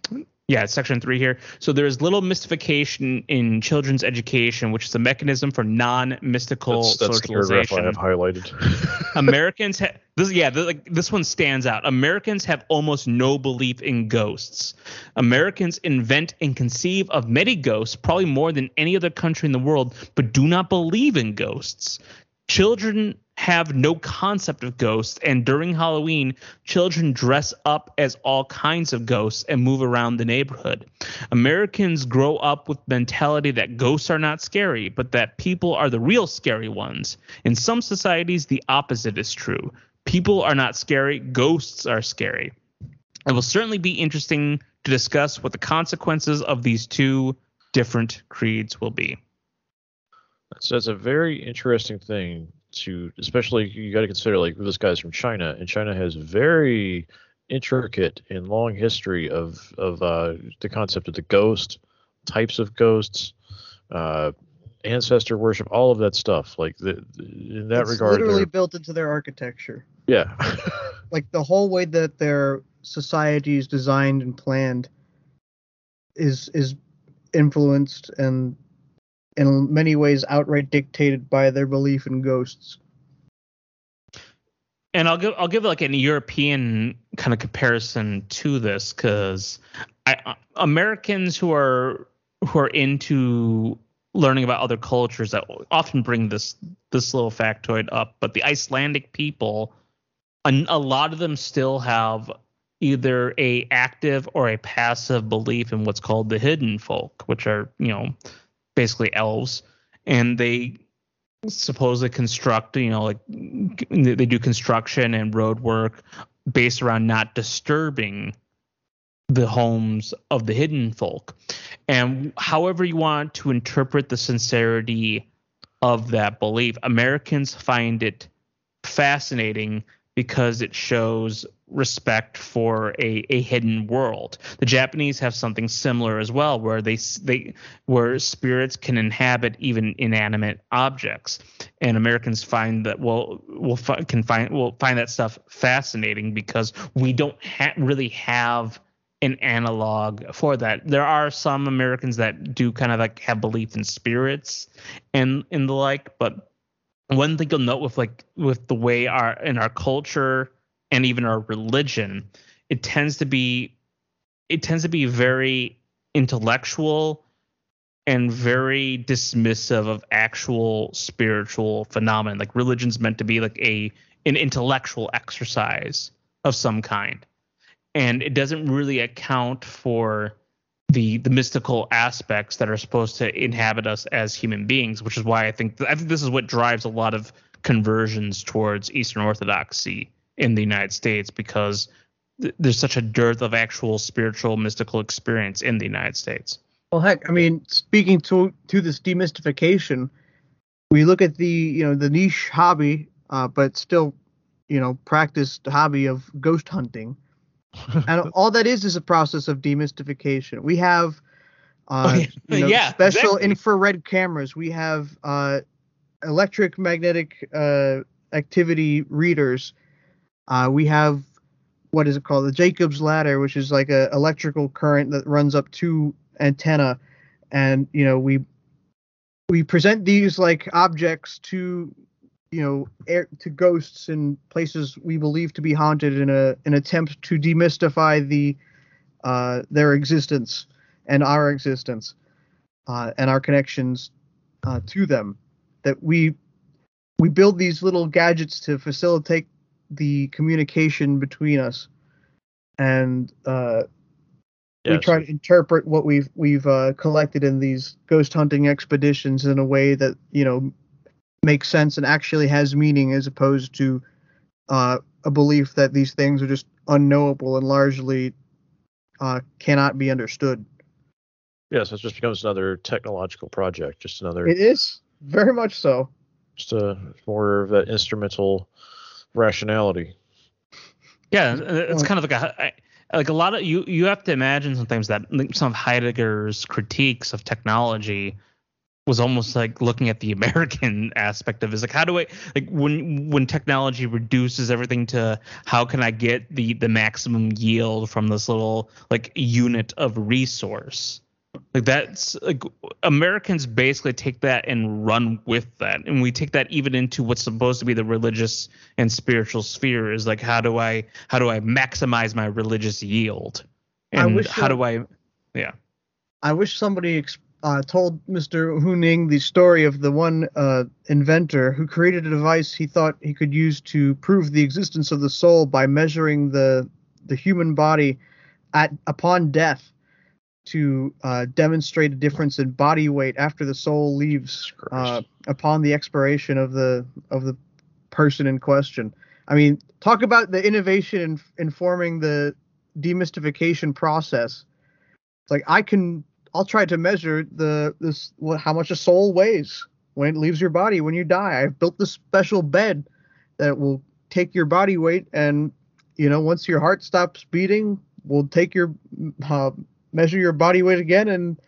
Yeah, it's section three here. So there is little mystification in children's education, which is a mechanism for non-mystical that's, that's socialization. That's the paragraph I have highlighted. Americans, ha- this yeah, this, like, this one stands out. Americans have almost no belief in ghosts. Americans invent and conceive of many ghosts, probably more than any other country in the world, but do not believe in ghosts. Children have no concept of ghosts, and during Halloween, children dress up as all kinds of ghosts and move around the neighborhood. Americans grow up with the mentality that ghosts are not scary, but that people are the real scary ones. In some societies, the opposite is true. People are not scary, ghosts are scary. It will certainly be interesting to discuss what the consequences of these two different creeds will be. So that's a very interesting thing. To especially you got to consider like this guy's from China, and China has very intricate and long history of of uh, the concept of the ghost, types of ghosts, uh, ancestor worship, all of that stuff. Like the, the, in that it's regard, literally built into their architecture. Yeah, like the whole way that their society is designed and planned is is influenced and. In many ways, outright dictated by their belief in ghosts. And I'll give I'll give like an European kind of comparison to this, because uh, Americans who are who are into learning about other cultures that often bring this this little factoid up. But the Icelandic people, a, a lot of them still have either a active or a passive belief in what's called the hidden folk, which are you know. basically elves, and they supposedly construct, you know, like they do construction and road work based around not disturbing the homes of the hidden folk. And however you want to interpret the sincerity of that belief, Americans find it fascinating because it shows respect for a, a hidden world. The Japanese have something similar as well, where they they where spirits can inhabit even inanimate objects, and Americans find that well will can find will find that stuff fascinating because we don't ha- really have an analog for that. There are some Americans that do kind of like have belief in spirits and and the like, but one thing you'll note with like with the way our in our culture and even our religion, it tends to be it tends to be very intellectual and very dismissive of actual spiritual phenomena. Like religion's meant to be like a an intellectual exercise of some kind, and it doesn't really account for the the mystical aspects that are supposed to inhabit us as human beings, which is why I think I think this is what drives a lot of conversions towards Eastern Orthodoxy in the United States, because th- there's such a dearth of actual spiritual mystical experience in the United States. Well, heck, I mean, speaking to to this demystification, we look at the you know the niche hobby, uh, but still, you know, practiced hobby of ghost hunting. And all that is is a process of demystification. We have uh, oh, yeah. you know, yeah, special exactly. infrared cameras. We have uh, electric magnetic uh, activity readers. Uh, we have, what is it called? The Jacob's ladder, which is like a electrical current that runs up two antenna. And, you know, we we present these like objects to, you know, air, to ghosts in places we believe to be haunted in a an attempt to demystify the uh, their existence and our existence uh, and our connections uh, to them. That we we build these little gadgets to facilitate the communication between us, and uh, yes. we try to interpret what we've we've uh, collected in these ghost hunting expeditions in a way that, you know, makes sense and actually has meaning, as opposed to uh, a belief that these things are just unknowable and largely uh, cannot be understood. Yes, yeah, so it just becomes another technological project, just another. It is very much so. Just a more of that instrumental rationality. Yeah, it's kind of like a like a lot of you you have to imagine sometimes that some of Heidegger's critiques of technology was almost like looking at the American aspect of it. It's like, how do I, like when when technology reduces everything to how can I get the the maximum yield from this little like unit of resource? Like that's like Americans basically take that and run with that, and we take that even into what's supposed to be the religious and spiritual sphere. Is like, how do I how do I maximize my religious yield, and how do I, yeah. I wish somebody uh, told Mister Huning the story of the one uh, inventor who created a device he thought he could use to prove the existence of the soul by measuring the the human body at upon death, to uh, demonstrate a difference in body weight after the soul leaves uh, upon the expiration of the of the person in question. I mean, talk about the innovation in informing the demystification process. It's like, I can, I'll try to measure the this how much a soul weighs when it leaves your body when you die. I've built this special bed that will take your body weight, and you know, once your heart stops beating, we'll take your uh, measure your body weight again, and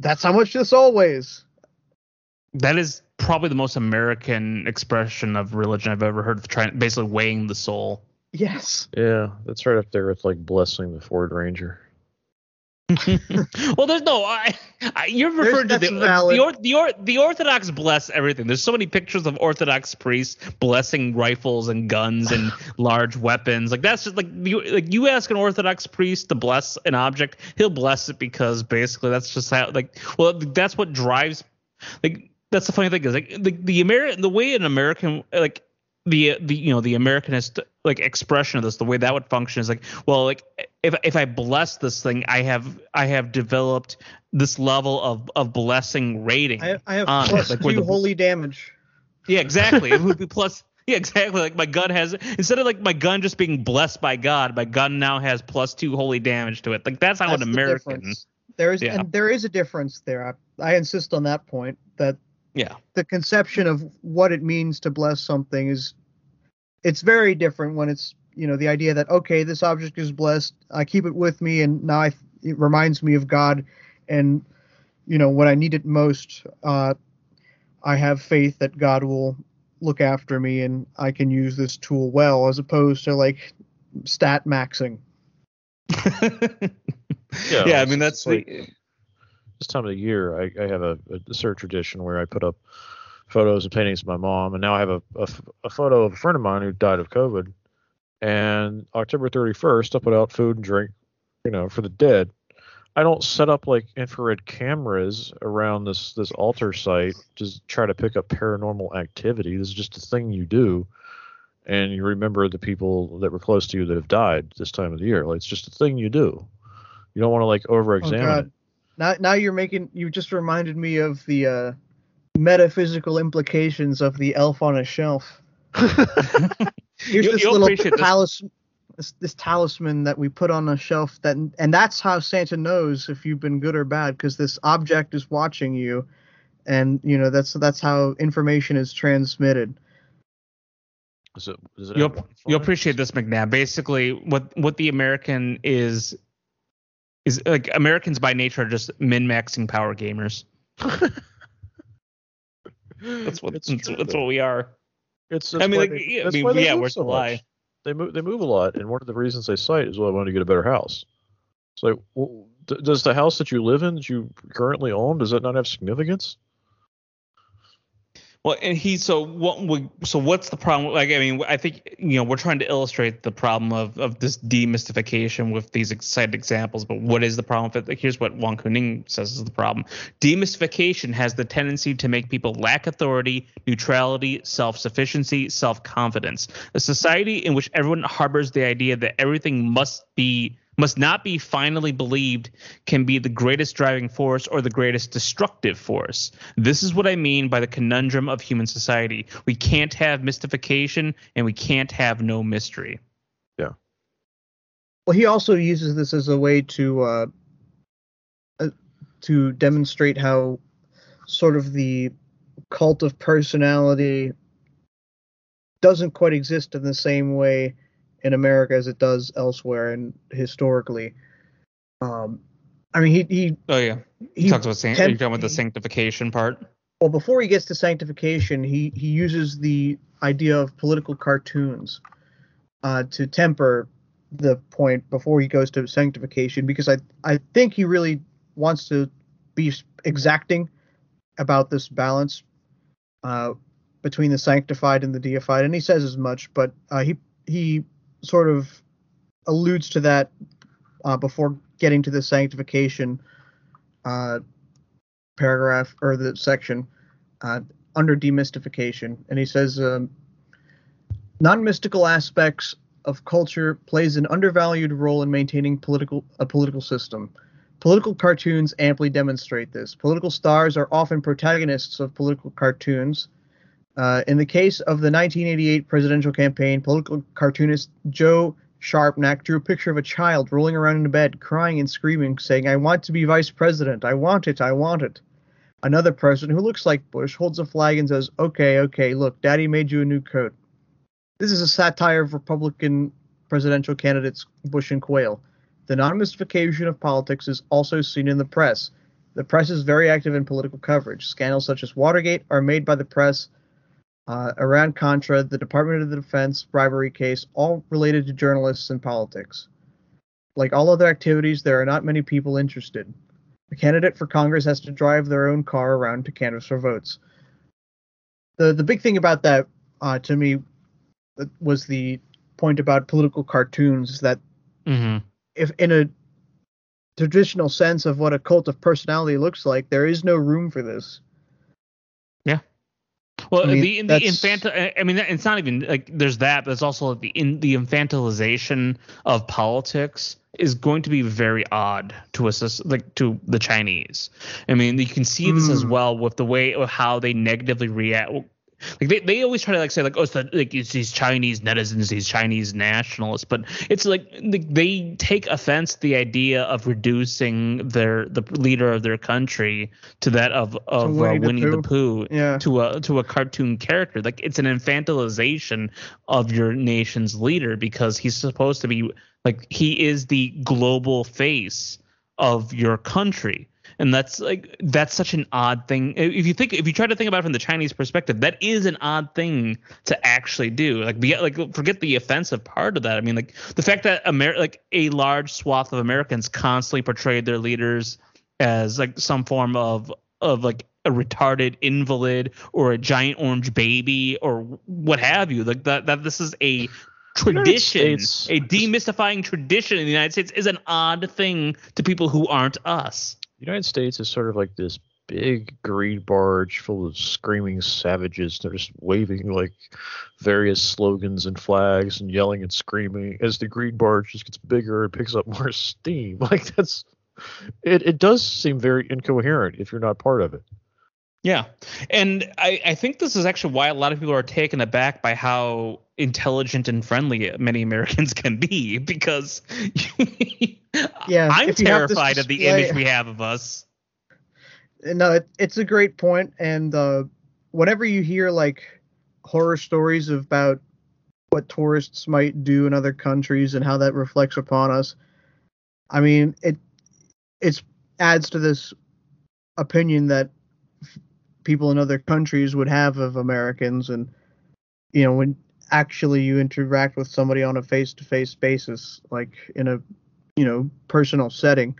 that's how much the soul weighs. That is probably the most American expression of religion I've ever heard of, trying, basically weighing the soul. Yes. Yeah, that's right up there with like blessing the Ford Ranger. Well, there's no. I, I, you're referring there's, to the the, or, the, or, the Orthodox bless everything. There's so many pictures of Orthodox priests blessing rifles and guns and large weapons. Like that's just like you, like you ask an Orthodox priest to bless an object, he'll bless it, because basically that's just how. Like, well, that's what drives. Like that's the funny thing is like the the Ameri- the way an American like. The, the you know the Americanist like expression of this, the way that would function is like, well, like if if I bless this thing, I have I have developed this level of, of blessing rating. I, I have on plus it. Like two the, holy damage. Yeah, exactly. It would be plus. Yeah, exactly. Like my gun has, instead of like my gun just being blessed by God, my gun now has plus two holy damage to it. Like that's how that's an American. The there is yeah. and there is a difference there. I, I insist on that point that. Yeah. The conception of what it means to bless something is It's very different when it's, you know, the idea that, okay, this object is blessed. I keep it with me, and now I, it reminds me of God. And, you know, when I need it most, uh, I have faith that God will look after me and I can use this tool well, as opposed to, like, stat maxing. yeah, yeah, I mean, that's like the, this time of the year, I, I have a, a search tradition where I put up photos and paintings of my mom. And now I have a, a, a photo of a friend of mine who died of COVID. And October thirty-first, I put out food and drink, you know, for the dead. I don't set up like infrared cameras around this, this altar site to try to pick up paranormal activity. This is just a thing you do. And you remember the people that were close to you that have died this time of the year. Like, it's just a thing you do. You don't want to like overexamine. Oh God. Now, now you're making, you just reminded me of the uh, metaphysical implications of the Elf on a Shelf. Here's you, this little talisman, this. This, this talisman that we put on a shelf, that, and that's how Santa knows if you've been good or bad, because this object is watching you, and you know that's that's how information is transmitted. Is it, is it you'll, you'll appreciate this, McNabb. Basically, what what the American is is like Americans by nature are just min-maxing power gamers. that's what that's, true, that's what we are. It's I mean, like, they, yeah, I mean, yeah, we're so July. They move, they move a lot, and one of the reasons they cite is, well, I want to get a better house. It's like, well, d- does the house that you live in, that you currently own, does that not have significance? Well, and he, so what? We, so what's the problem? Like, I mean, I think, you know, we're trying to illustrate the problem of, of this demystification with these excited examples, but what is the problem with it? Like, here's what Wang Huning says is the problem. Demystification has the tendency to make people lack authority, neutrality, self-sufficiency, self-confidence. A society in which everyone harbors the idea that everything must be must not be finally believed can be the greatest driving force or the greatest destructive force. This is what I mean by the conundrum of human society. We can't have mystification, and we can't have no mystery. Yeah. Well, he also uses this as a way to uh, uh, to demonstrate how sort of the cult of personality doesn't quite exist in the same way in America as it does elsewhere and historically. Um, I mean, he, he oh yeah, he, he talks about san- temp- are you talking about the sanctification part? Well, before he gets to sanctification, he he uses the idea of political cartoons uh, to temper the point before he goes to sanctification, because I I think he really wants to be exacting about this balance uh, between the sanctified and the deified, and he says as much, but uh, he he sort of alludes to that uh, before getting to the sanctification uh, paragraph or the section uh, under demystification. And he says, um, non-mystical aspects of culture plays an undervalued role in maintaining political a political system. Political cartoons amply demonstrate this. Political stars are often protagonists of political cartoons. Uh, in the case of the nineteen eighty-eight presidential campaign, political cartoonist Joe Sharpnack drew a picture of a child rolling around in a bed, crying and screaming, saying, "I want to be vice president. I want it. I want it." Another person who looks like Bush holds a flag and says, "Okay, okay, look, Daddy made you a new coat." This is a satire of Republican presidential candidates Bush and Quayle. The non-mystification of politics is also seen in the press. The press is very active in political coverage. Scandals such as Watergate are made by the press. Uh, Iran-Contra, the Department of the Defense bribery case, all related to journalists and politics. Like all other activities, there are not many people interested. A candidate for Congress has to drive their own car around to canvass for votes. The the big thing about that, uh, to me, was the point about political cartoons, that mm-hmm. if in a traditional sense of what a cult of personality looks like, there is no room for this. Yeah. Well, I mean, the the infantil I mean, it's not even like there's that, but it's also the in the infantilization of politics is going to be very odd to us, like to the Chinese. I mean, you can see this mm. as well with the way of how they negatively react. Like they, they always try to like say like, oh, it's the, like it's these Chinese netizens, these Chinese nationalists, but it's like they take offense to the idea of reducing their the leader of their country to that of of uh, Winnie the Pooh, yeah. to a to a cartoon character. Like it's an infantilization of your nation's leader because he's supposed to be like he is the global face of your country. And that's like that's such an odd thing. If you think if you try to think about it from the Chinese perspective, that is an odd thing to actually do. Like the like forget the offensive part of that. I mean, like the fact that Ameri- like a large swath of Americans constantly portrayed their leaders as like some form of of like a retarded invalid or a giant orange baby or what have you. Like that that this is a tradition, a demystifying tradition in the United States is an odd thing to people who aren't us. The United States is sort of like this big greed barge full of screaming savages. They're just waving like various slogans and flags and yelling and screaming as the greed barge just gets bigger and picks up more steam. Like that's it, it does seem very incoherent if you're not part of it. Yeah. And I, I think this is actually why a lot of people are taken aback by how intelligent and friendly many Americans can be, because yeah, I'm terrified display, of the image we have of us. No, it, it's a great point. And uh, whenever you hear like horror stories about what tourists might do in other countries and how that reflects upon us, I mean, it it's adds to this opinion that people in other countries would have of Americans. And, you know, when actually you interact with somebody on a face-to-face basis, like in a, you know, personal setting,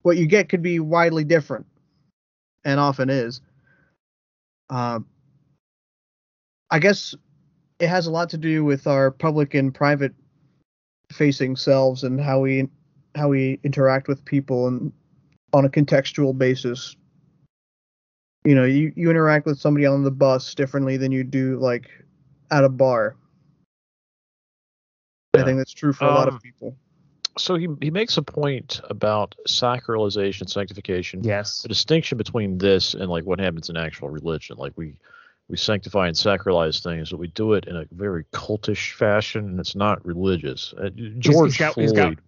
what you get could be widely different and often is. Uh, I guess it has a lot to do with our public and private facing selves and how we, how we interact with people and on a contextual basis. You know, you, you interact with somebody on the bus differently than you do, like, at a bar. Yeah. I think that's true for um, a lot of people. So he he makes a point about sacralization, sanctification. Yes. The distinction between this and, like, what happens in actual religion. Like, we, we sanctify and sacralize things, but we do it in a very cultish fashion, and it's not religious. Uh, George he's, he's Floyd.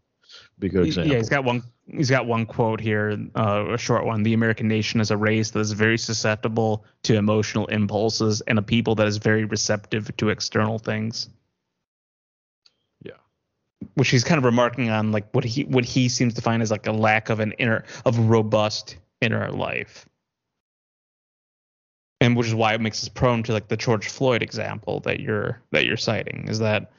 Be good example. Yeah, he's got one. He's got one quote here, uh, a short one. The American nation is a race that is very susceptible to emotional impulses, and a people that is very receptive to external things. Yeah, which he's kind of remarking on, like what he what he seems to find is like a lack of an inner of robust inner life, and which is why it makes us prone to like the George Floyd example that you're that you're citing. Is that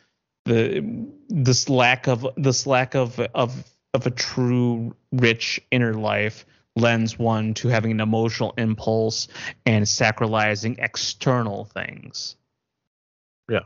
the this lack of this lack of of of a true rich inner life lends one to having an emotional impulse and sacralizing external things. Yeah.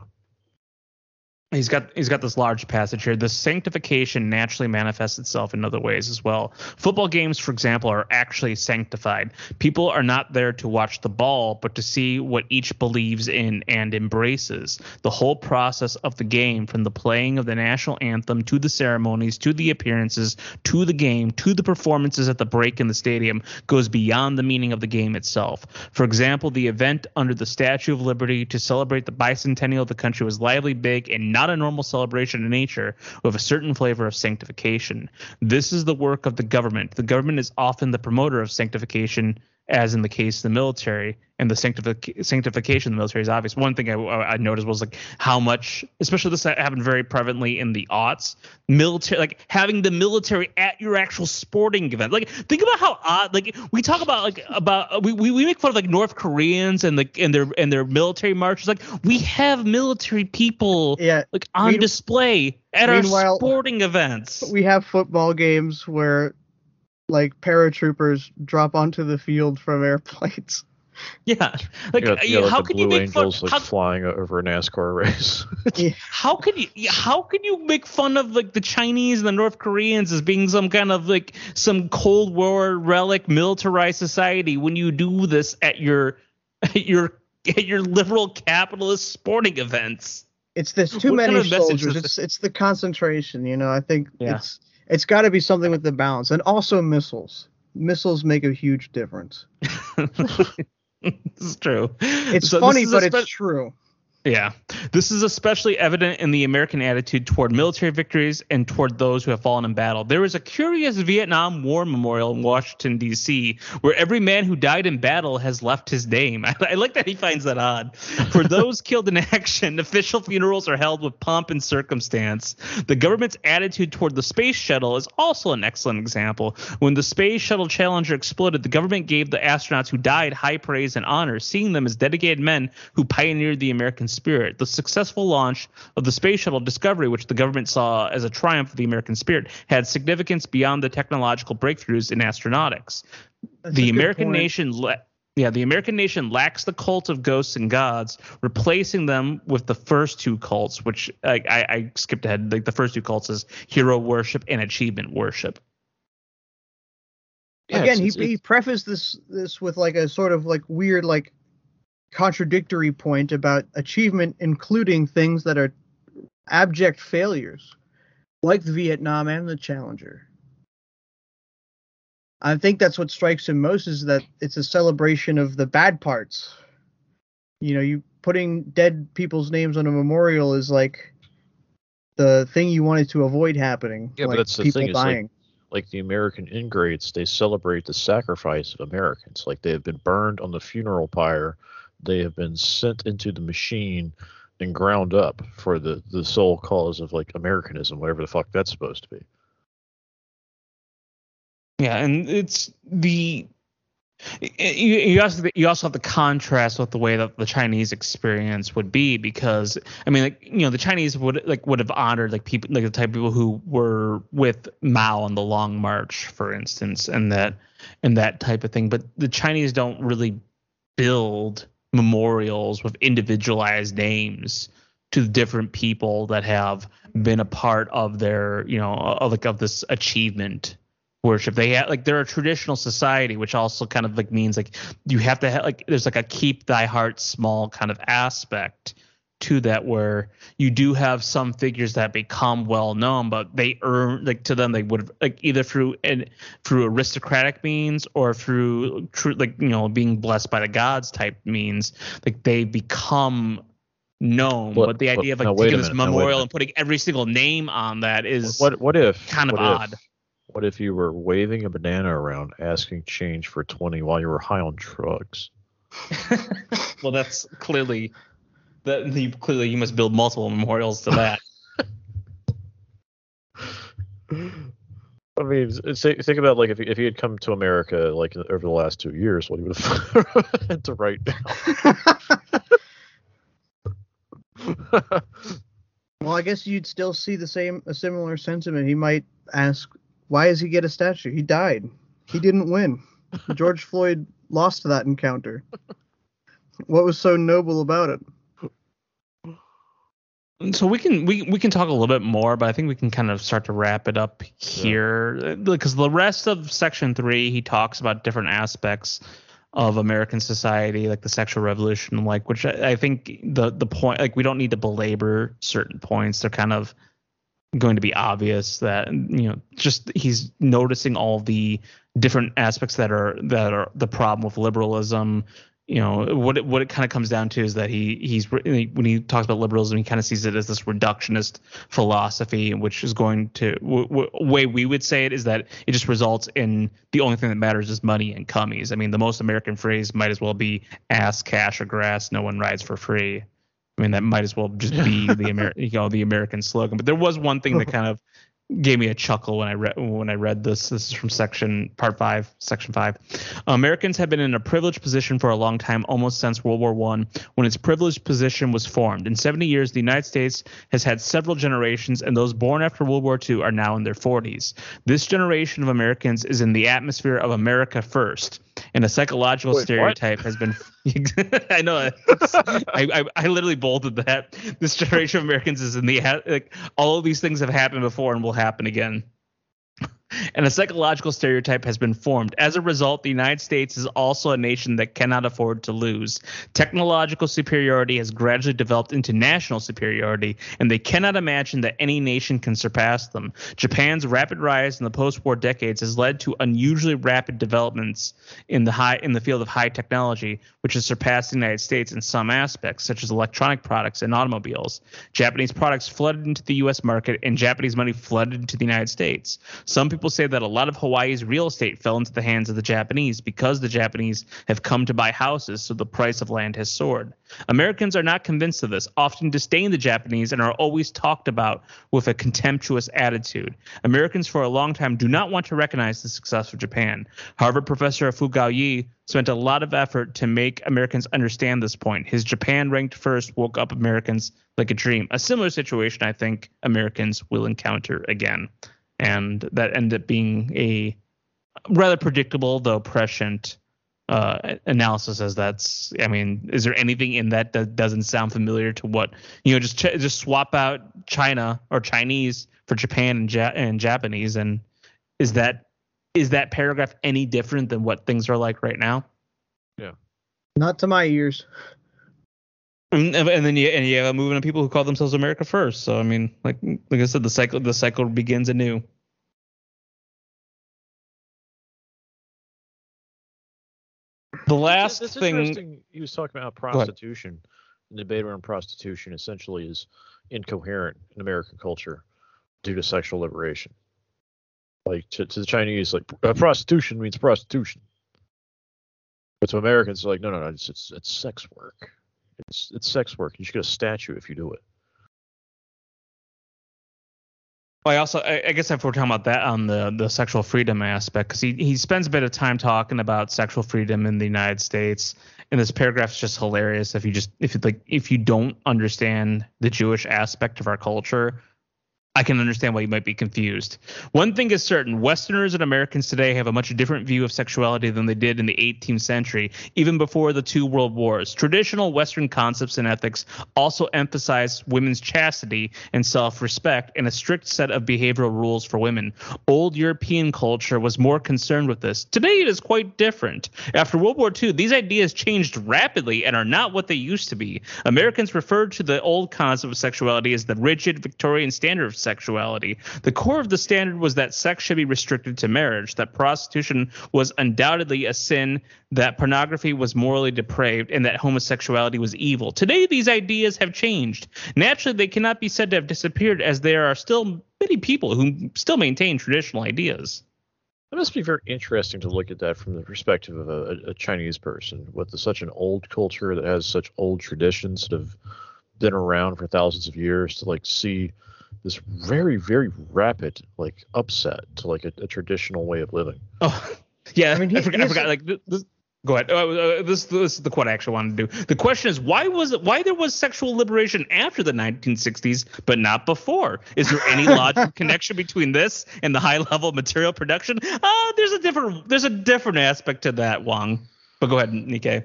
He's got he's got this large passage here. The sanctification naturally manifests itself in other ways as well. Football games, for example, are actually sanctified. People are not there to watch the ball, but to see what each believes in and embraces. The whole process of the game, from the playing of the national anthem to the ceremonies, to the appearances, to the game, to the performances at the break in the stadium, goes beyond the meaning of the game itself. For example, the event under the Statue of Liberty to celebrate the bicentennial of the country was lively, big, and not a normal celebration in nature, with a certain flavor of sanctification. This is the work of the government. The government is often the promoter of sanctification, as in the case of the military, and the sanctific- sanctification of the military is obvious. One thing I, I noticed was like how much, especially this happened very prevalently in the aughts, military, like having the military at your actual sporting event. Like think about how odd. Like we talk about like about we, we, we make fun of like North Koreans and like and their and their military marches. Like we have military people yeah, like on mean, display at our sporting events. We have football games where like paratroopers drop onto the field from airplanes. Yeah, like, yeah, yeah, like how could you make fun of like how, flying over a NASCAR race? Yeah. How could you? How could you make fun of like the Chinese and the North Koreans as being some kind of like some Cold War relic militarized society when you do this at your at your at your liberal capitalist sporting events? It's this too what many kind of soldiers. It's it's the concentration. You know, I think yeah. it's. It's got to be something with the balance, and also missiles. Missiles make a huge difference. This is true. It's so funny, but spe- it's true. Yeah. This is especially evident in the American attitude toward military victories and toward those who have fallen in battle. There is a curious Vietnam War memorial in Washington, D C, where every man who died in battle has left his name. I, I like that he finds that odd. For those killed in action, official funerals are held with pomp and circumstance. The government's attitude toward the space shuttle is also an excellent example. When the space shuttle Challenger exploded, the government gave the astronauts who died high praise and honor, seeing them as dedicated men who pioneered the American spirit. The successful launch of the space shuttle Discovery, which the government saw as a triumph of the American spirit, had significance beyond the technological breakthrough in astronautics. That's the American point. nation le- yeah, the American nation lacks the cult of ghosts and gods, replacing them with the first two cults, which I, I, I skipped ahead. Like the first two cults is hero worship and achievement worship. Yeah, Again, it's, he, it's, he prefaced this this with like a sort of like weird like contradictory point about achievement including things that are abject failures, like the Vietnam and the Challenger. I think that's what strikes him most, is that it's a celebration of the bad parts. You know, you putting dead people's names on a memorial is like the thing you wanted to avoid happening. Yeah, like but that's the people thing. Dying. Like the American ingrates, they celebrate the sacrifice of Americans. Like they have been burned on the funeral pyre. They have been sent into the machine and ground up for the, the sole cause of like Americanism, whatever the fuck that's supposed to be. Yeah, and it's the you you also you also have the contrast with the way that the Chinese experience would be, because I mean, like, you know, the Chinese would like would have honored like people like the type of people who were with Mao on the Long March, for instance, and that and that type of thing. But the Chinese don't really build memorials with individualized names to the different people that have been a part of their, you know, of like of this achievement worship. They have like they're a traditional society, which also kind of like means like you have to have like there's like a keep thy heart small kind of aspect to that, where you do have some figures that become well known, but they earn like to them they would like either through and through aristocratic means or through true like you know being blessed by the gods type means, like they become known. What, but the idea what, of like taking this memorial and putting every single name on that is what what if kind of what odd. If, what if you were waving a banana around asking change for twenty while you were high on drugs? Well, that's clearly. That you, clearly you must build multiple memorials to that. I mean, think, think about like if he, if he had come to America like over the last two years, what he would have had to write down. Well, I guess you'd still see the same a similar sentiment. He might ask, "Why does he get a statue? He died. He didn't win. George Floyd lost that encounter. What was so noble about it?" So we can we we can talk a little bit more, but I think we can kind of start to wrap it up here, because yeah. The rest of section three, he talks about different aspects of American society, like the sexual revolution, like which I, I think the the point like we don't need to belabor certain points. They're kind of going to be obvious that, you know, just he's noticing all the different aspects that are that are the problem with liberalism. You know, what it, what it kind of comes down to is that he he's when he talks about liberalism, he kind of sees it as this reductionist philosophy, which is going to w- w- way we would say it is that it just results in the only thing that matters is money and cummies. I mean, the most American phrase might as well be ass, cash or grass. No one rides for free. I mean, that might as well just be the Ameri- you know, the American slogan. But there was one thing that kind of gave me a chuckle when I read when I read this. This is from section part five, section five. Americans have been in a privileged position for a long time, almost since World War One, when its privileged position was formed. In seventy years, the United States has had several generations, and those born after World War Two are now in their forties. This generation of Americans is in the atmosphere of America first, and a psychological Wait, stereotype what? has been. I know. I, I I literally bolted that. This generation of Americans is in the like all of these things have happened before and will happen again. and a psychological stereotype has been formed. As a result, the United States is also a nation that cannot afford to lose. Technological superiority has gradually developed into national superiority, and they cannot imagine that any nation can surpass them. Japan's rapid rise in the post-war decades has led to unusually rapid developments in the high in the field of high technology, which has surpassed the United States in some aspects, such as electronic products and automobiles. Japanese products flooded into the U S market, and Japanese money flooded into the United States. Some people say that a lot of Hawaii's real estate fell into the hands of the Japanese because the Japanese have come to buy houses, so the price of land has soared. Americans are not convinced of this, often disdain the Japanese, and are always talked about with a contemptuous attitude. Americans for a long time do not want to recognize the success of Japan. Harvard professor Fu Gaoyi spent a lot of effort to make Americans understand this point. His Japan Ranked First woke up Americans like a dream. A similar situation I think Americans will encounter again. And that ended up being a rather predictable, though prescient uh, analysis. As that's, I mean, is there anything in that that doesn't sound familiar to what, you know, just ch- just swap out China or Chinese for Japan and, ja- and Japanese. And is that is that paragraph any different than what things are like right now? Yeah. Not to my ears. And, and then you and you have a movement of people who call themselves America First. So I mean, like like I said, the cycle the cycle begins anew. The last it's, it's thing interesting. He was talking about prostitution. The debate around prostitution essentially is incoherent in American culture due to sexual liberation. Like to, to the Chinese, like uh, prostitution means prostitution. But to Americans, like no, no, no, it's it's, it's sex work. It's it's sex work. You should get a statue if you do it. Well, I also I, I guess if we're talking about that on the, the sexual freedom aspect, because he, he spends a bit of time talking about sexual freedom in the United States, and this paragraph's just hilarious. If you just if like if you don't understand the Jewish aspect of our culture, I can understand why you might be confused. One thing is certain, Westerners and Americans today have a much different view of sexuality than they did in the eighteenth century, even before the two world wars. Traditional Western concepts and ethics also emphasize women's chastity and self-respect and a strict set of behavioral rules for women. Old European culture was more concerned with this. Today it is quite different. After World War Two, these ideas changed rapidly and are not what they used to be. Americans referred to the old concept of sexuality as the rigid Victorian standard of sexuality. The core of the standard was that sex should be restricted to marriage, that prostitution was undoubtedly a sin, that pornography was morally depraved, and that homosexuality was evil. Today, these ideas have changed. Naturally, they cannot be said to have disappeared, as there are still many people who still maintain traditional ideas. It must be very interesting to look at that from the perspective of a, a Chinese person, with the, such an old culture that has such old traditions that have been around for thousands of years, to like see this very, very rapid like upset to like a, a traditional way of living. Oh, yeah. I mean, he, I forgot. I forgot like, this, go ahead. Uh, this, this is the quote I actually wanted to do. The question is, why was it, why there was sexual liberation after the nineteen sixties, but not before? Is there any logical connection between this and the high level of material production? Uh, there's a different there's a different aspect to that, Wang. But go ahead, Nikke.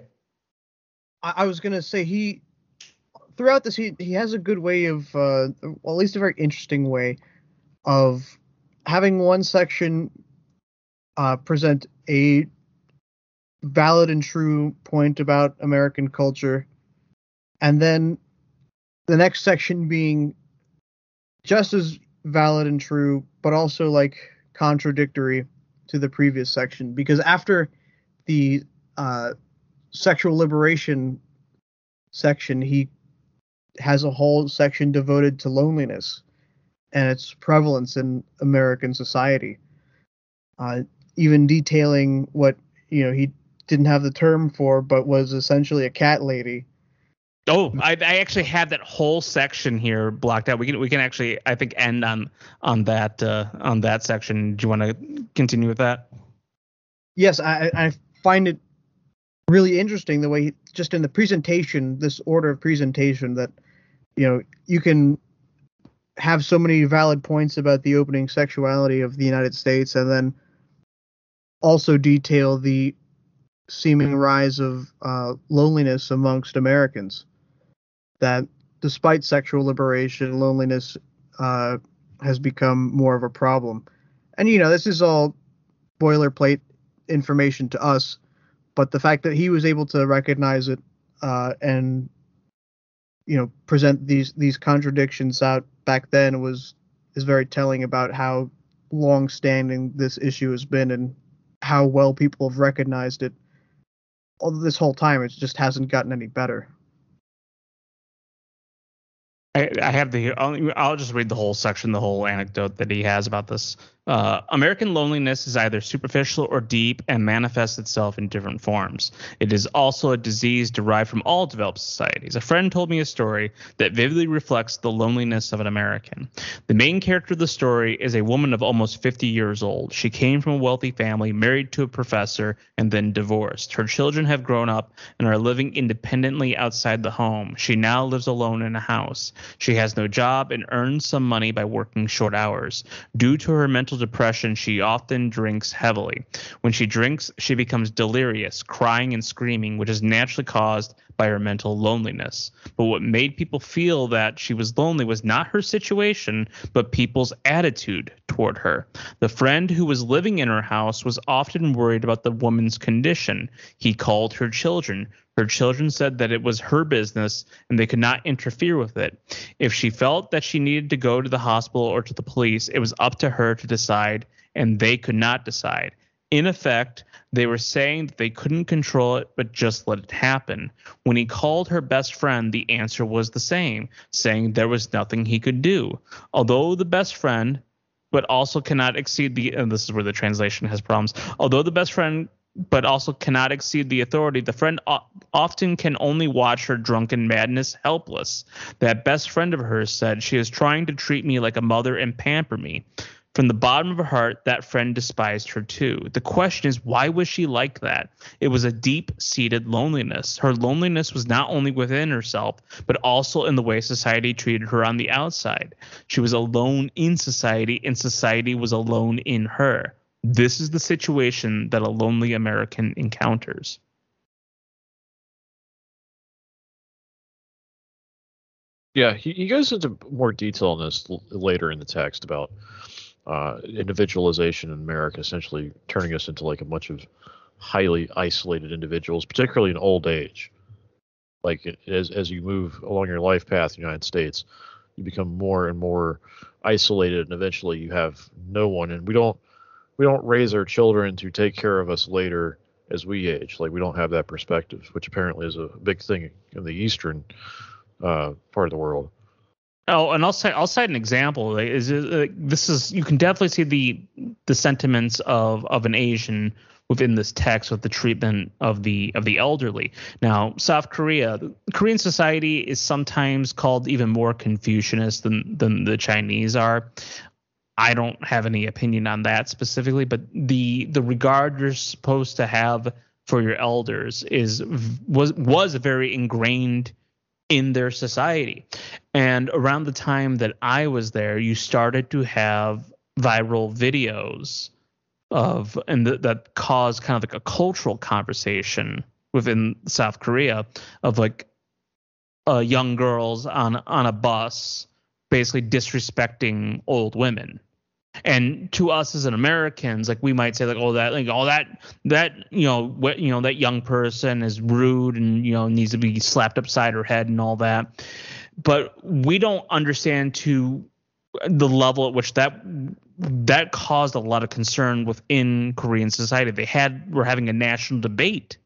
I, I was going to say he. Throughout this, he, he has a good way of, uh, well, at least a very interesting way of having one section uh, present a valid and true point about American culture, and then the next section being just as valid and true, but also like contradictory to the previous section. Because after the uh, sexual liberation section, he has a whole section devoted to loneliness and its prevalence in American society, uh, even detailing what, you know, he didn't have the term for, but was essentially a cat lady. Oh, I, I actually have that whole section here blocked out. We can we can actually, I think, end on on that uh, on that section. Do you want to continue with that? Yes, I, I find it really interesting the way he, just in the presentation, this order of presentation, that, you know, you can have so many valid points about the opening sexuality of the United States, and then also detail the seeming rise of uh, loneliness amongst Americans. That despite sexual liberation, loneliness uh, has become more of a problem. And, you know, this is all boilerplate information to us, but the fact that he was able to recognize it uh, and, you know, present these these contradictions out back then was is very telling about how long-standing this issue has been and how well people have recognized it all this whole time. It just hasn't gotten any better. I, I have the I'll, I'll just read the whole section, the whole anecdote that he has about this. Uh, American loneliness is either superficial or deep and manifests itself in different forms. It is also a disease derived from all developed societies. A friend told me a story that vividly reflects the loneliness of an American. The main character of the story is a woman of almost fifty years old. She came from a wealthy family, married to a professor, and then divorced. Her children have grown up and are living independently outside the home. She now lives alone in a house. She has no job and earns some money by working short hours. Due to her mental depression, she often drinks heavily. When she drinks, she becomes delirious, crying and screaming, which is naturally caused by her mental loneliness. But what made people feel that she was lonely was not her situation, but people's attitude toward her. The friend who was living in her house was often worried about the woman's condition. He called her children. Her children said that it was her business and they could not interfere with it. If she felt that she needed to go to the hospital or to the police, it was up to her to decide, and they could not decide. In effect, they were saying that they couldn't control it, but just let it happen. When he called her best friend, the answer was the same, saying there was nothing he could do. Although the best friend, but also cannot exceed the, and this is where the translation has problems, although the best friend but also cannot exceed the authority, the friend often can only watch her drunken madness helpless. That best friend of hers said, she is trying to treat me like a mother and pamper me. From the bottom of her heart, that friend despised her too. The question is, why was she like that? It was a deep-seated loneliness. Her loneliness was not only within herself, but also in the way society treated her on the outside. She was alone in society, and society was alone in her. This is the situation that a lonely American encounters. Yeah, he, he goes into more detail on this l- later in the text about uh, individualization in America, essentially turning us into like a bunch of highly isolated individuals, particularly in old age. Like it, as as you move along your life path in the United States, you become more and more isolated, and eventually you have no one. And we don't. We don't raise our children to take care of us later as we age. Like we don't have that perspective, which apparently is a big thing in the Eastern uh, part of the world. Oh, and I'll say I'll cite an example. Is uh, this is you can definitely see the the sentiments of of an Asian within this text with the treatment of the of the elderly. Now, South Korea, Korean society is sometimes called even more Confucianist than than the Chinese are. I don't have any opinion on that specifically, but the the regard you're supposed to have for your elders is was was very ingrained in their society. And around the time that I was there, you started to have viral videos of and th- that caused kind of like a cultural conversation within South Korea of like uh, young girls on on a bus basically disrespecting old women. And to us as an Americans, like we might say, like, oh, that, like, all oh, that, that, you know, what, you know, that young person is rude and, you know, needs to be slapped upside her head and all that. But we don't understand to the level at which that that caused a lot of concern within Korean society. They had were having a national debate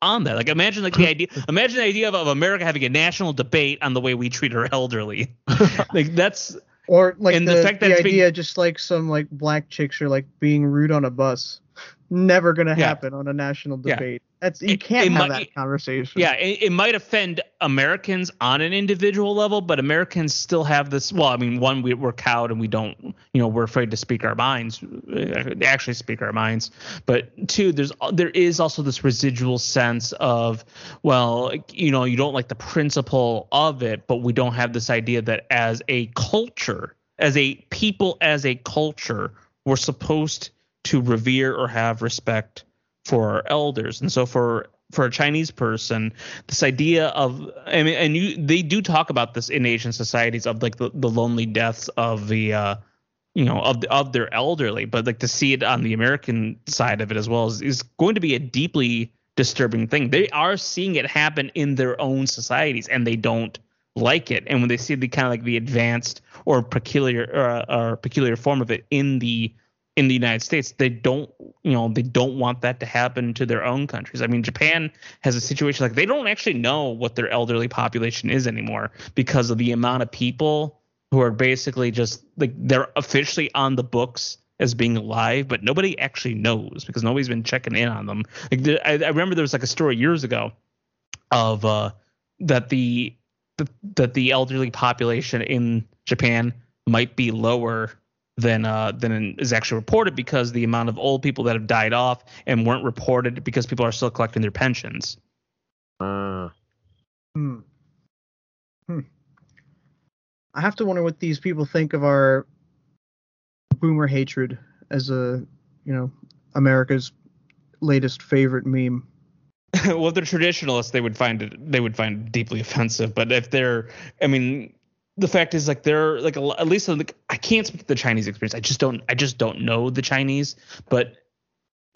on that. Like, imagine like the idea, imagine the idea of, of America having a national debate on the way we treat our elderly. Like that's. Or like and the, the fact that the idea being, just like some like black chicks are like being rude on a bus. Never going to happen yeah. on a national debate. Yeah. That's you it, can't it have might, that conversation. Yeah, it, it might offend Americans on an individual level, but Americans still have this. Well, I mean, one, we, we're cowed and we don't, you know, we're afraid to speak our minds, actually speak our minds. But two, there's there is also this residual sense of, well, you know, you don't like the principle of it, but we don't have this idea that as a culture, as a people, as a culture, we're supposed to revere or have respect for our elders. And so for for a Chinese person, this idea of I mean, and you they do talk about this in Asian societies of like the, the lonely deaths of the uh, you know, of, of their elderly, but like to see it on the American side of it as well is, is going to be a deeply disturbing thing. They are seeing it happen in their own societies and they don't like it. And when they see the kind of like the advanced or peculiar or, or peculiar form of it in the in the United States, they don't, you know, they don't want that to happen to their own countries. I mean, Japan has a situation like they don't actually know what their elderly population is anymore because of the amount of people who are basically just like they're officially on the books as being alive, but nobody actually knows because nobody's been checking in on them. Like I, I remember there was like a story years ago of uh, that the, the that the elderly population in Japan might be lower than uh than is actually reported because the amount of old people that have died off and weren't reported because people are still collecting their pensions. Uh. Hmm. Hmm. I have to wonder what these people think of our boomer hatred as a, you know, America's latest favorite meme. Well, if they're traditionalists, they would find it they would find it deeply offensive. But if they're, I mean, the fact is, like, they're like, at least like, I can't speak to the Chinese experience. I just don't I just don't know the Chinese. But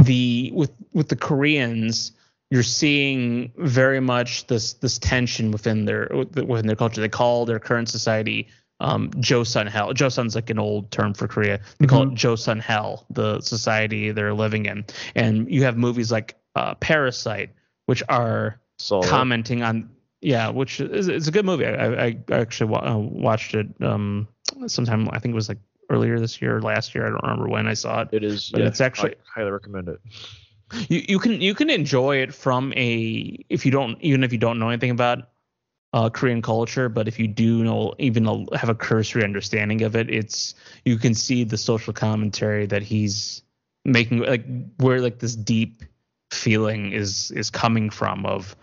the with with the Koreans, you're seeing very much this this tension within their within their culture. They call their current society um, Joseon hell. Joseon's like an old term for Korea. They mm-hmm. call it Joseon hell, the society they're living in. And you have movies like uh, Parasite, which are Soul. commenting on yeah, which is it's a good movie. I I, I actually wa- uh, watched it um, sometime. I think it was like earlier this year, or last year. I don't remember when I saw it. It is. But yeah, it's actually I highly recommend it. You you can you can enjoy it from a if you don't even if you don't know anything about uh, Korean culture, but if you do know even a, have a cursory understanding of it, it's you can see the social commentary that he's making, like where like this deep feeling is is coming from of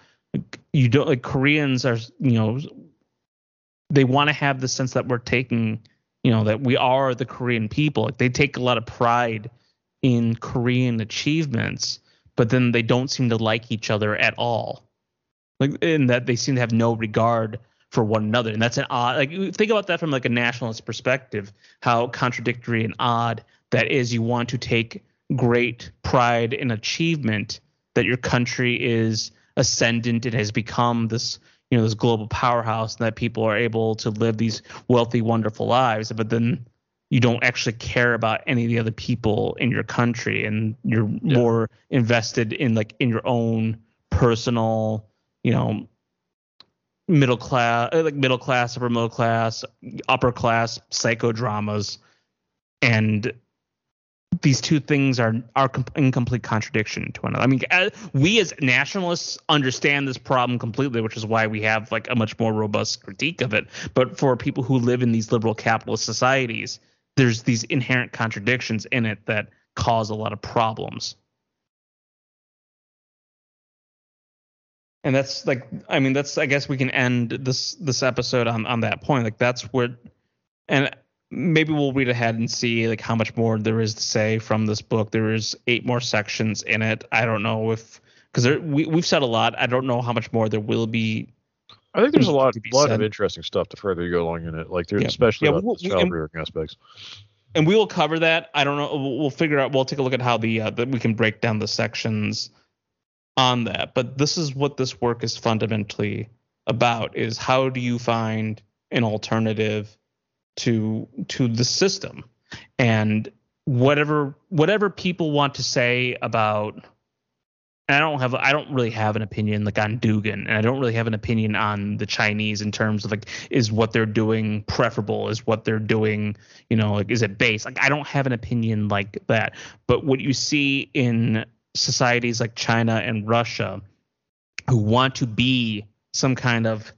you don't like Koreans are you know they want to have the sense that we're taking you know that we are the Korean people, like they take a lot of pride in Korean achievements, but then they don't seem to like each other at all. Like in that they seem to have no regard for one another, and that's an odd. Like think about that from like a nationalist perspective, how contradictory and odd that is. You want to take great pride in achievement that your country is ascendant and has become this, you know, this global powerhouse, and that people are able to live these wealthy, wonderful lives, but then you don't actually care about any of the other people in your country, and you're yeah. more invested in like in your own personal, you know, middle class, like middle class, upper middle class, upper class psychodramas. And these two things are, are in complete contradiction to one another. I mean, we as nationalists understand this problem completely, which is why we have like a much more robust critique of it. But for people who live in these liberal capitalist societies, there's these inherent contradictions in it that cause a lot of problems. And that's like, I mean, that's, I guess we can end this, this episode on, on that point. Like that's where, and maybe we'll read ahead and see like how much more there is to say from this book. There is eight more sections in it. I don't know if, cause there, we, we've said a lot. I don't know how much more there will be. I think there's a lot, lot of interesting stuff to further you go along in it. Like there's yeah. especially yeah, about we'll, the child rearing aspects. And we will cover that. I don't know. We'll, we'll figure out, we'll take a look at how the, uh, that we can break down the sections on that. But this is what this work is fundamentally about, is how do you find an alternative to to the system, and whatever whatever people want to say about. And I don't have I don't really have an opinion like on Dugin, and I don't really have an opinion on the Chinese in terms of like is what they're doing preferable, is what they're doing, you know, like is it base? Like I don't have an opinion like that. But what you see in societies like China and Russia, who want to be some kind of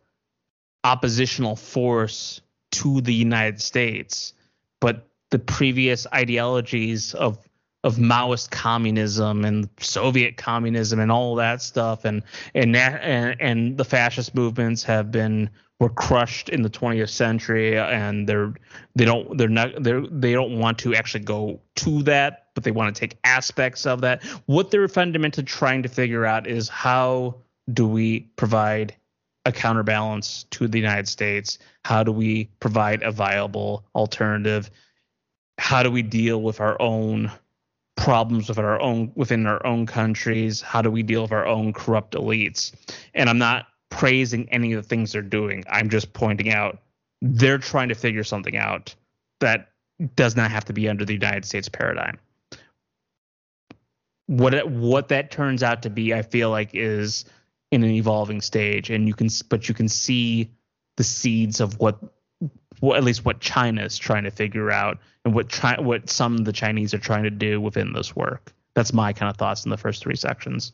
oppositional force to the United States, but the previous ideologies of of Maoist communism and Soviet communism and all that stuff and and and, and the fascist movements have been were crushed in the twentieth century, and they're they don't they're not they're they don't want to actually go to that, but they want to take aspects of that. What they're fundamentally trying to figure out is how do we provide a counterbalance to the United States? How do we provide a viable alternative? how do we deal with our own problems within our own within our own countries? How do we deal with our own corrupt elites? And I'm not praising any of the things they're doing. I'm just pointing out they're trying to figure something out that does not have to be under the United States paradigm. What it, what that turns out to be, I feel like, is in an evolving stage, and you can but you can see the seeds of what, well, at least what China is trying to figure out, and what China, what some of the Chinese are trying to do within this work. That's my kind of thoughts in the first three sections.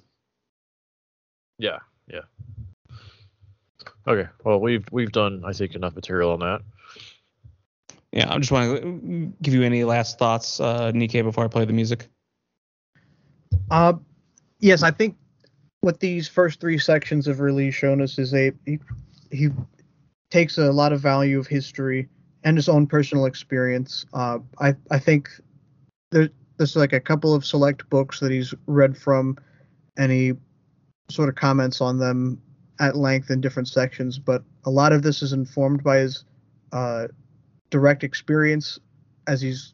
Yeah, yeah. Okay, well, we've we've done, I think, enough material on that. Yeah, I just want to give you any last thoughts, uh, Nikke, before I play the music. Uh, yes, I think what these first three sections have really shown us is a he, he takes a lot of value of history and his own personal experience. Uh, I I think there, there's like a couple of select books that he's read from, and he sort of comments on them at length in different sections, but a lot of this is informed by his uh, direct experience as he's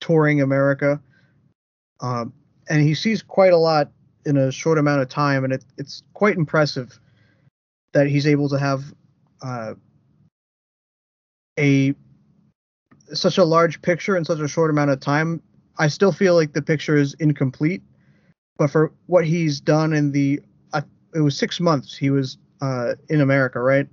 touring America. Uh, and he sees quite a lot in a short amount of time, and it, it's quite impressive that he's able to have uh, a such a large picture in such a short amount of time. I still feel like the picture is incomplete, but for what he's done in the it was six months he was uh, in America, right?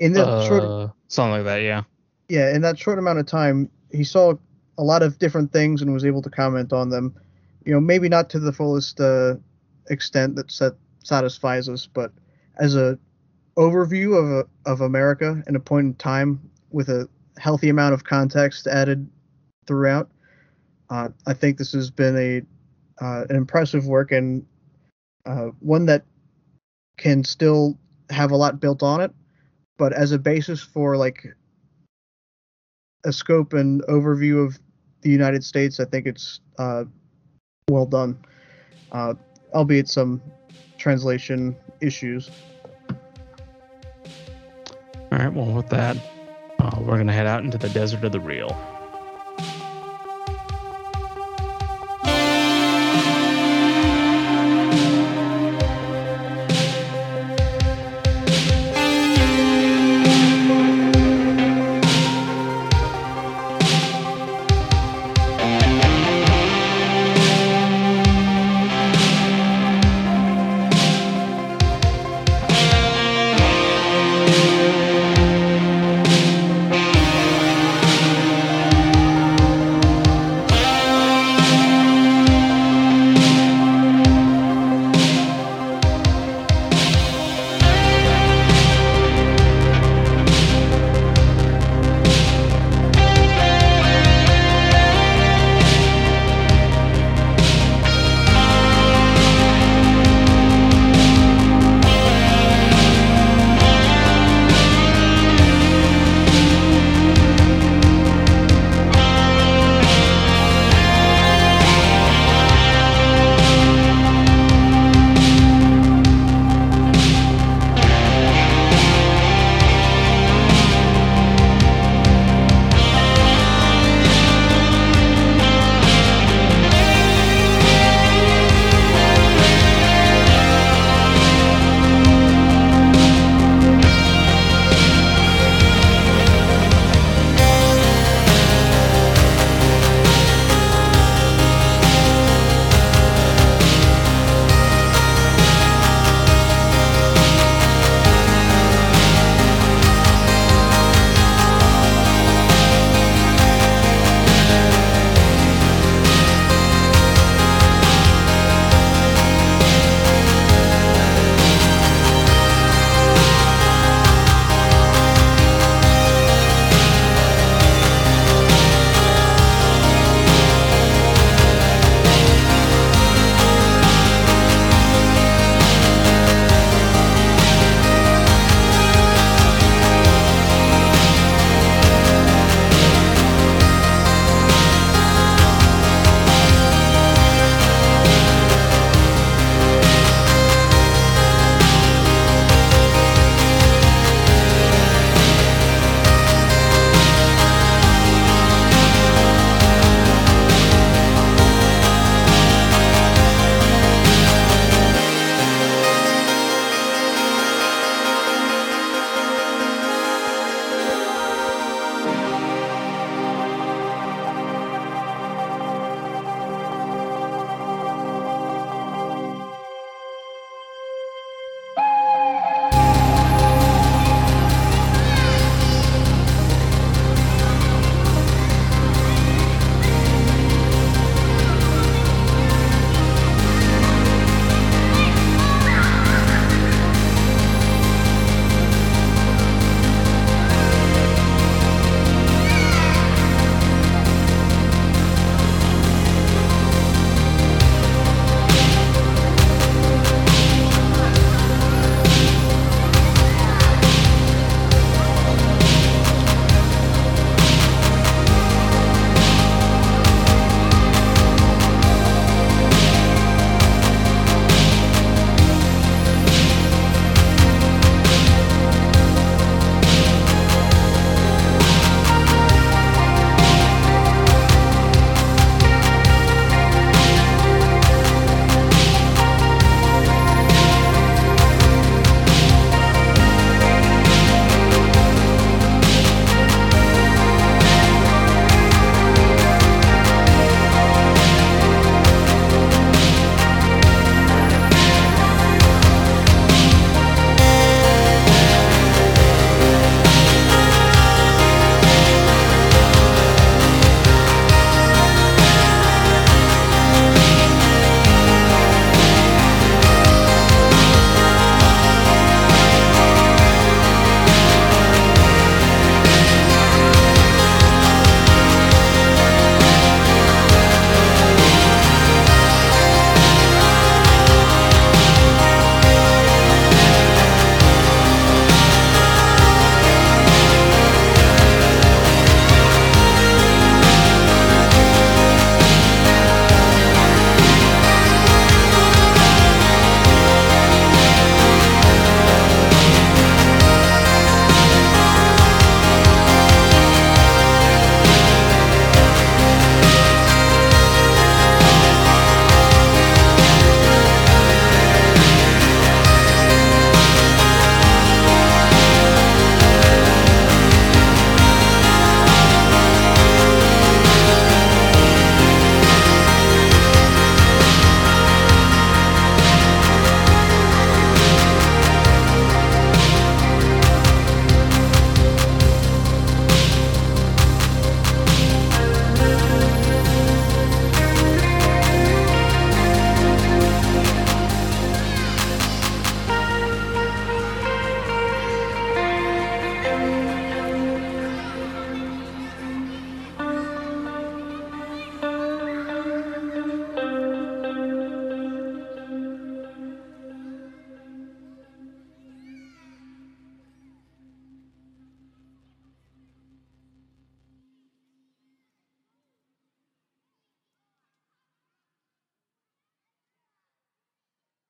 In that uh, short, something like that, yeah. Yeah, in that short amount of time, he saw a lot of different things and was able to comment on them. You know, maybe not to the fullest uh, extent that set, satisfies us, but as a overview of a, of America and a point in time with a healthy amount of context added throughout, uh, I think this has been a uh, an impressive work, and Uh, one that can still have a lot built on it, but as a basis for like a scope and overview of the United States, I think it's uh, well done, uh, albeit some translation issues. All right, well, with that, uh, we're going to head out into the desert of the real.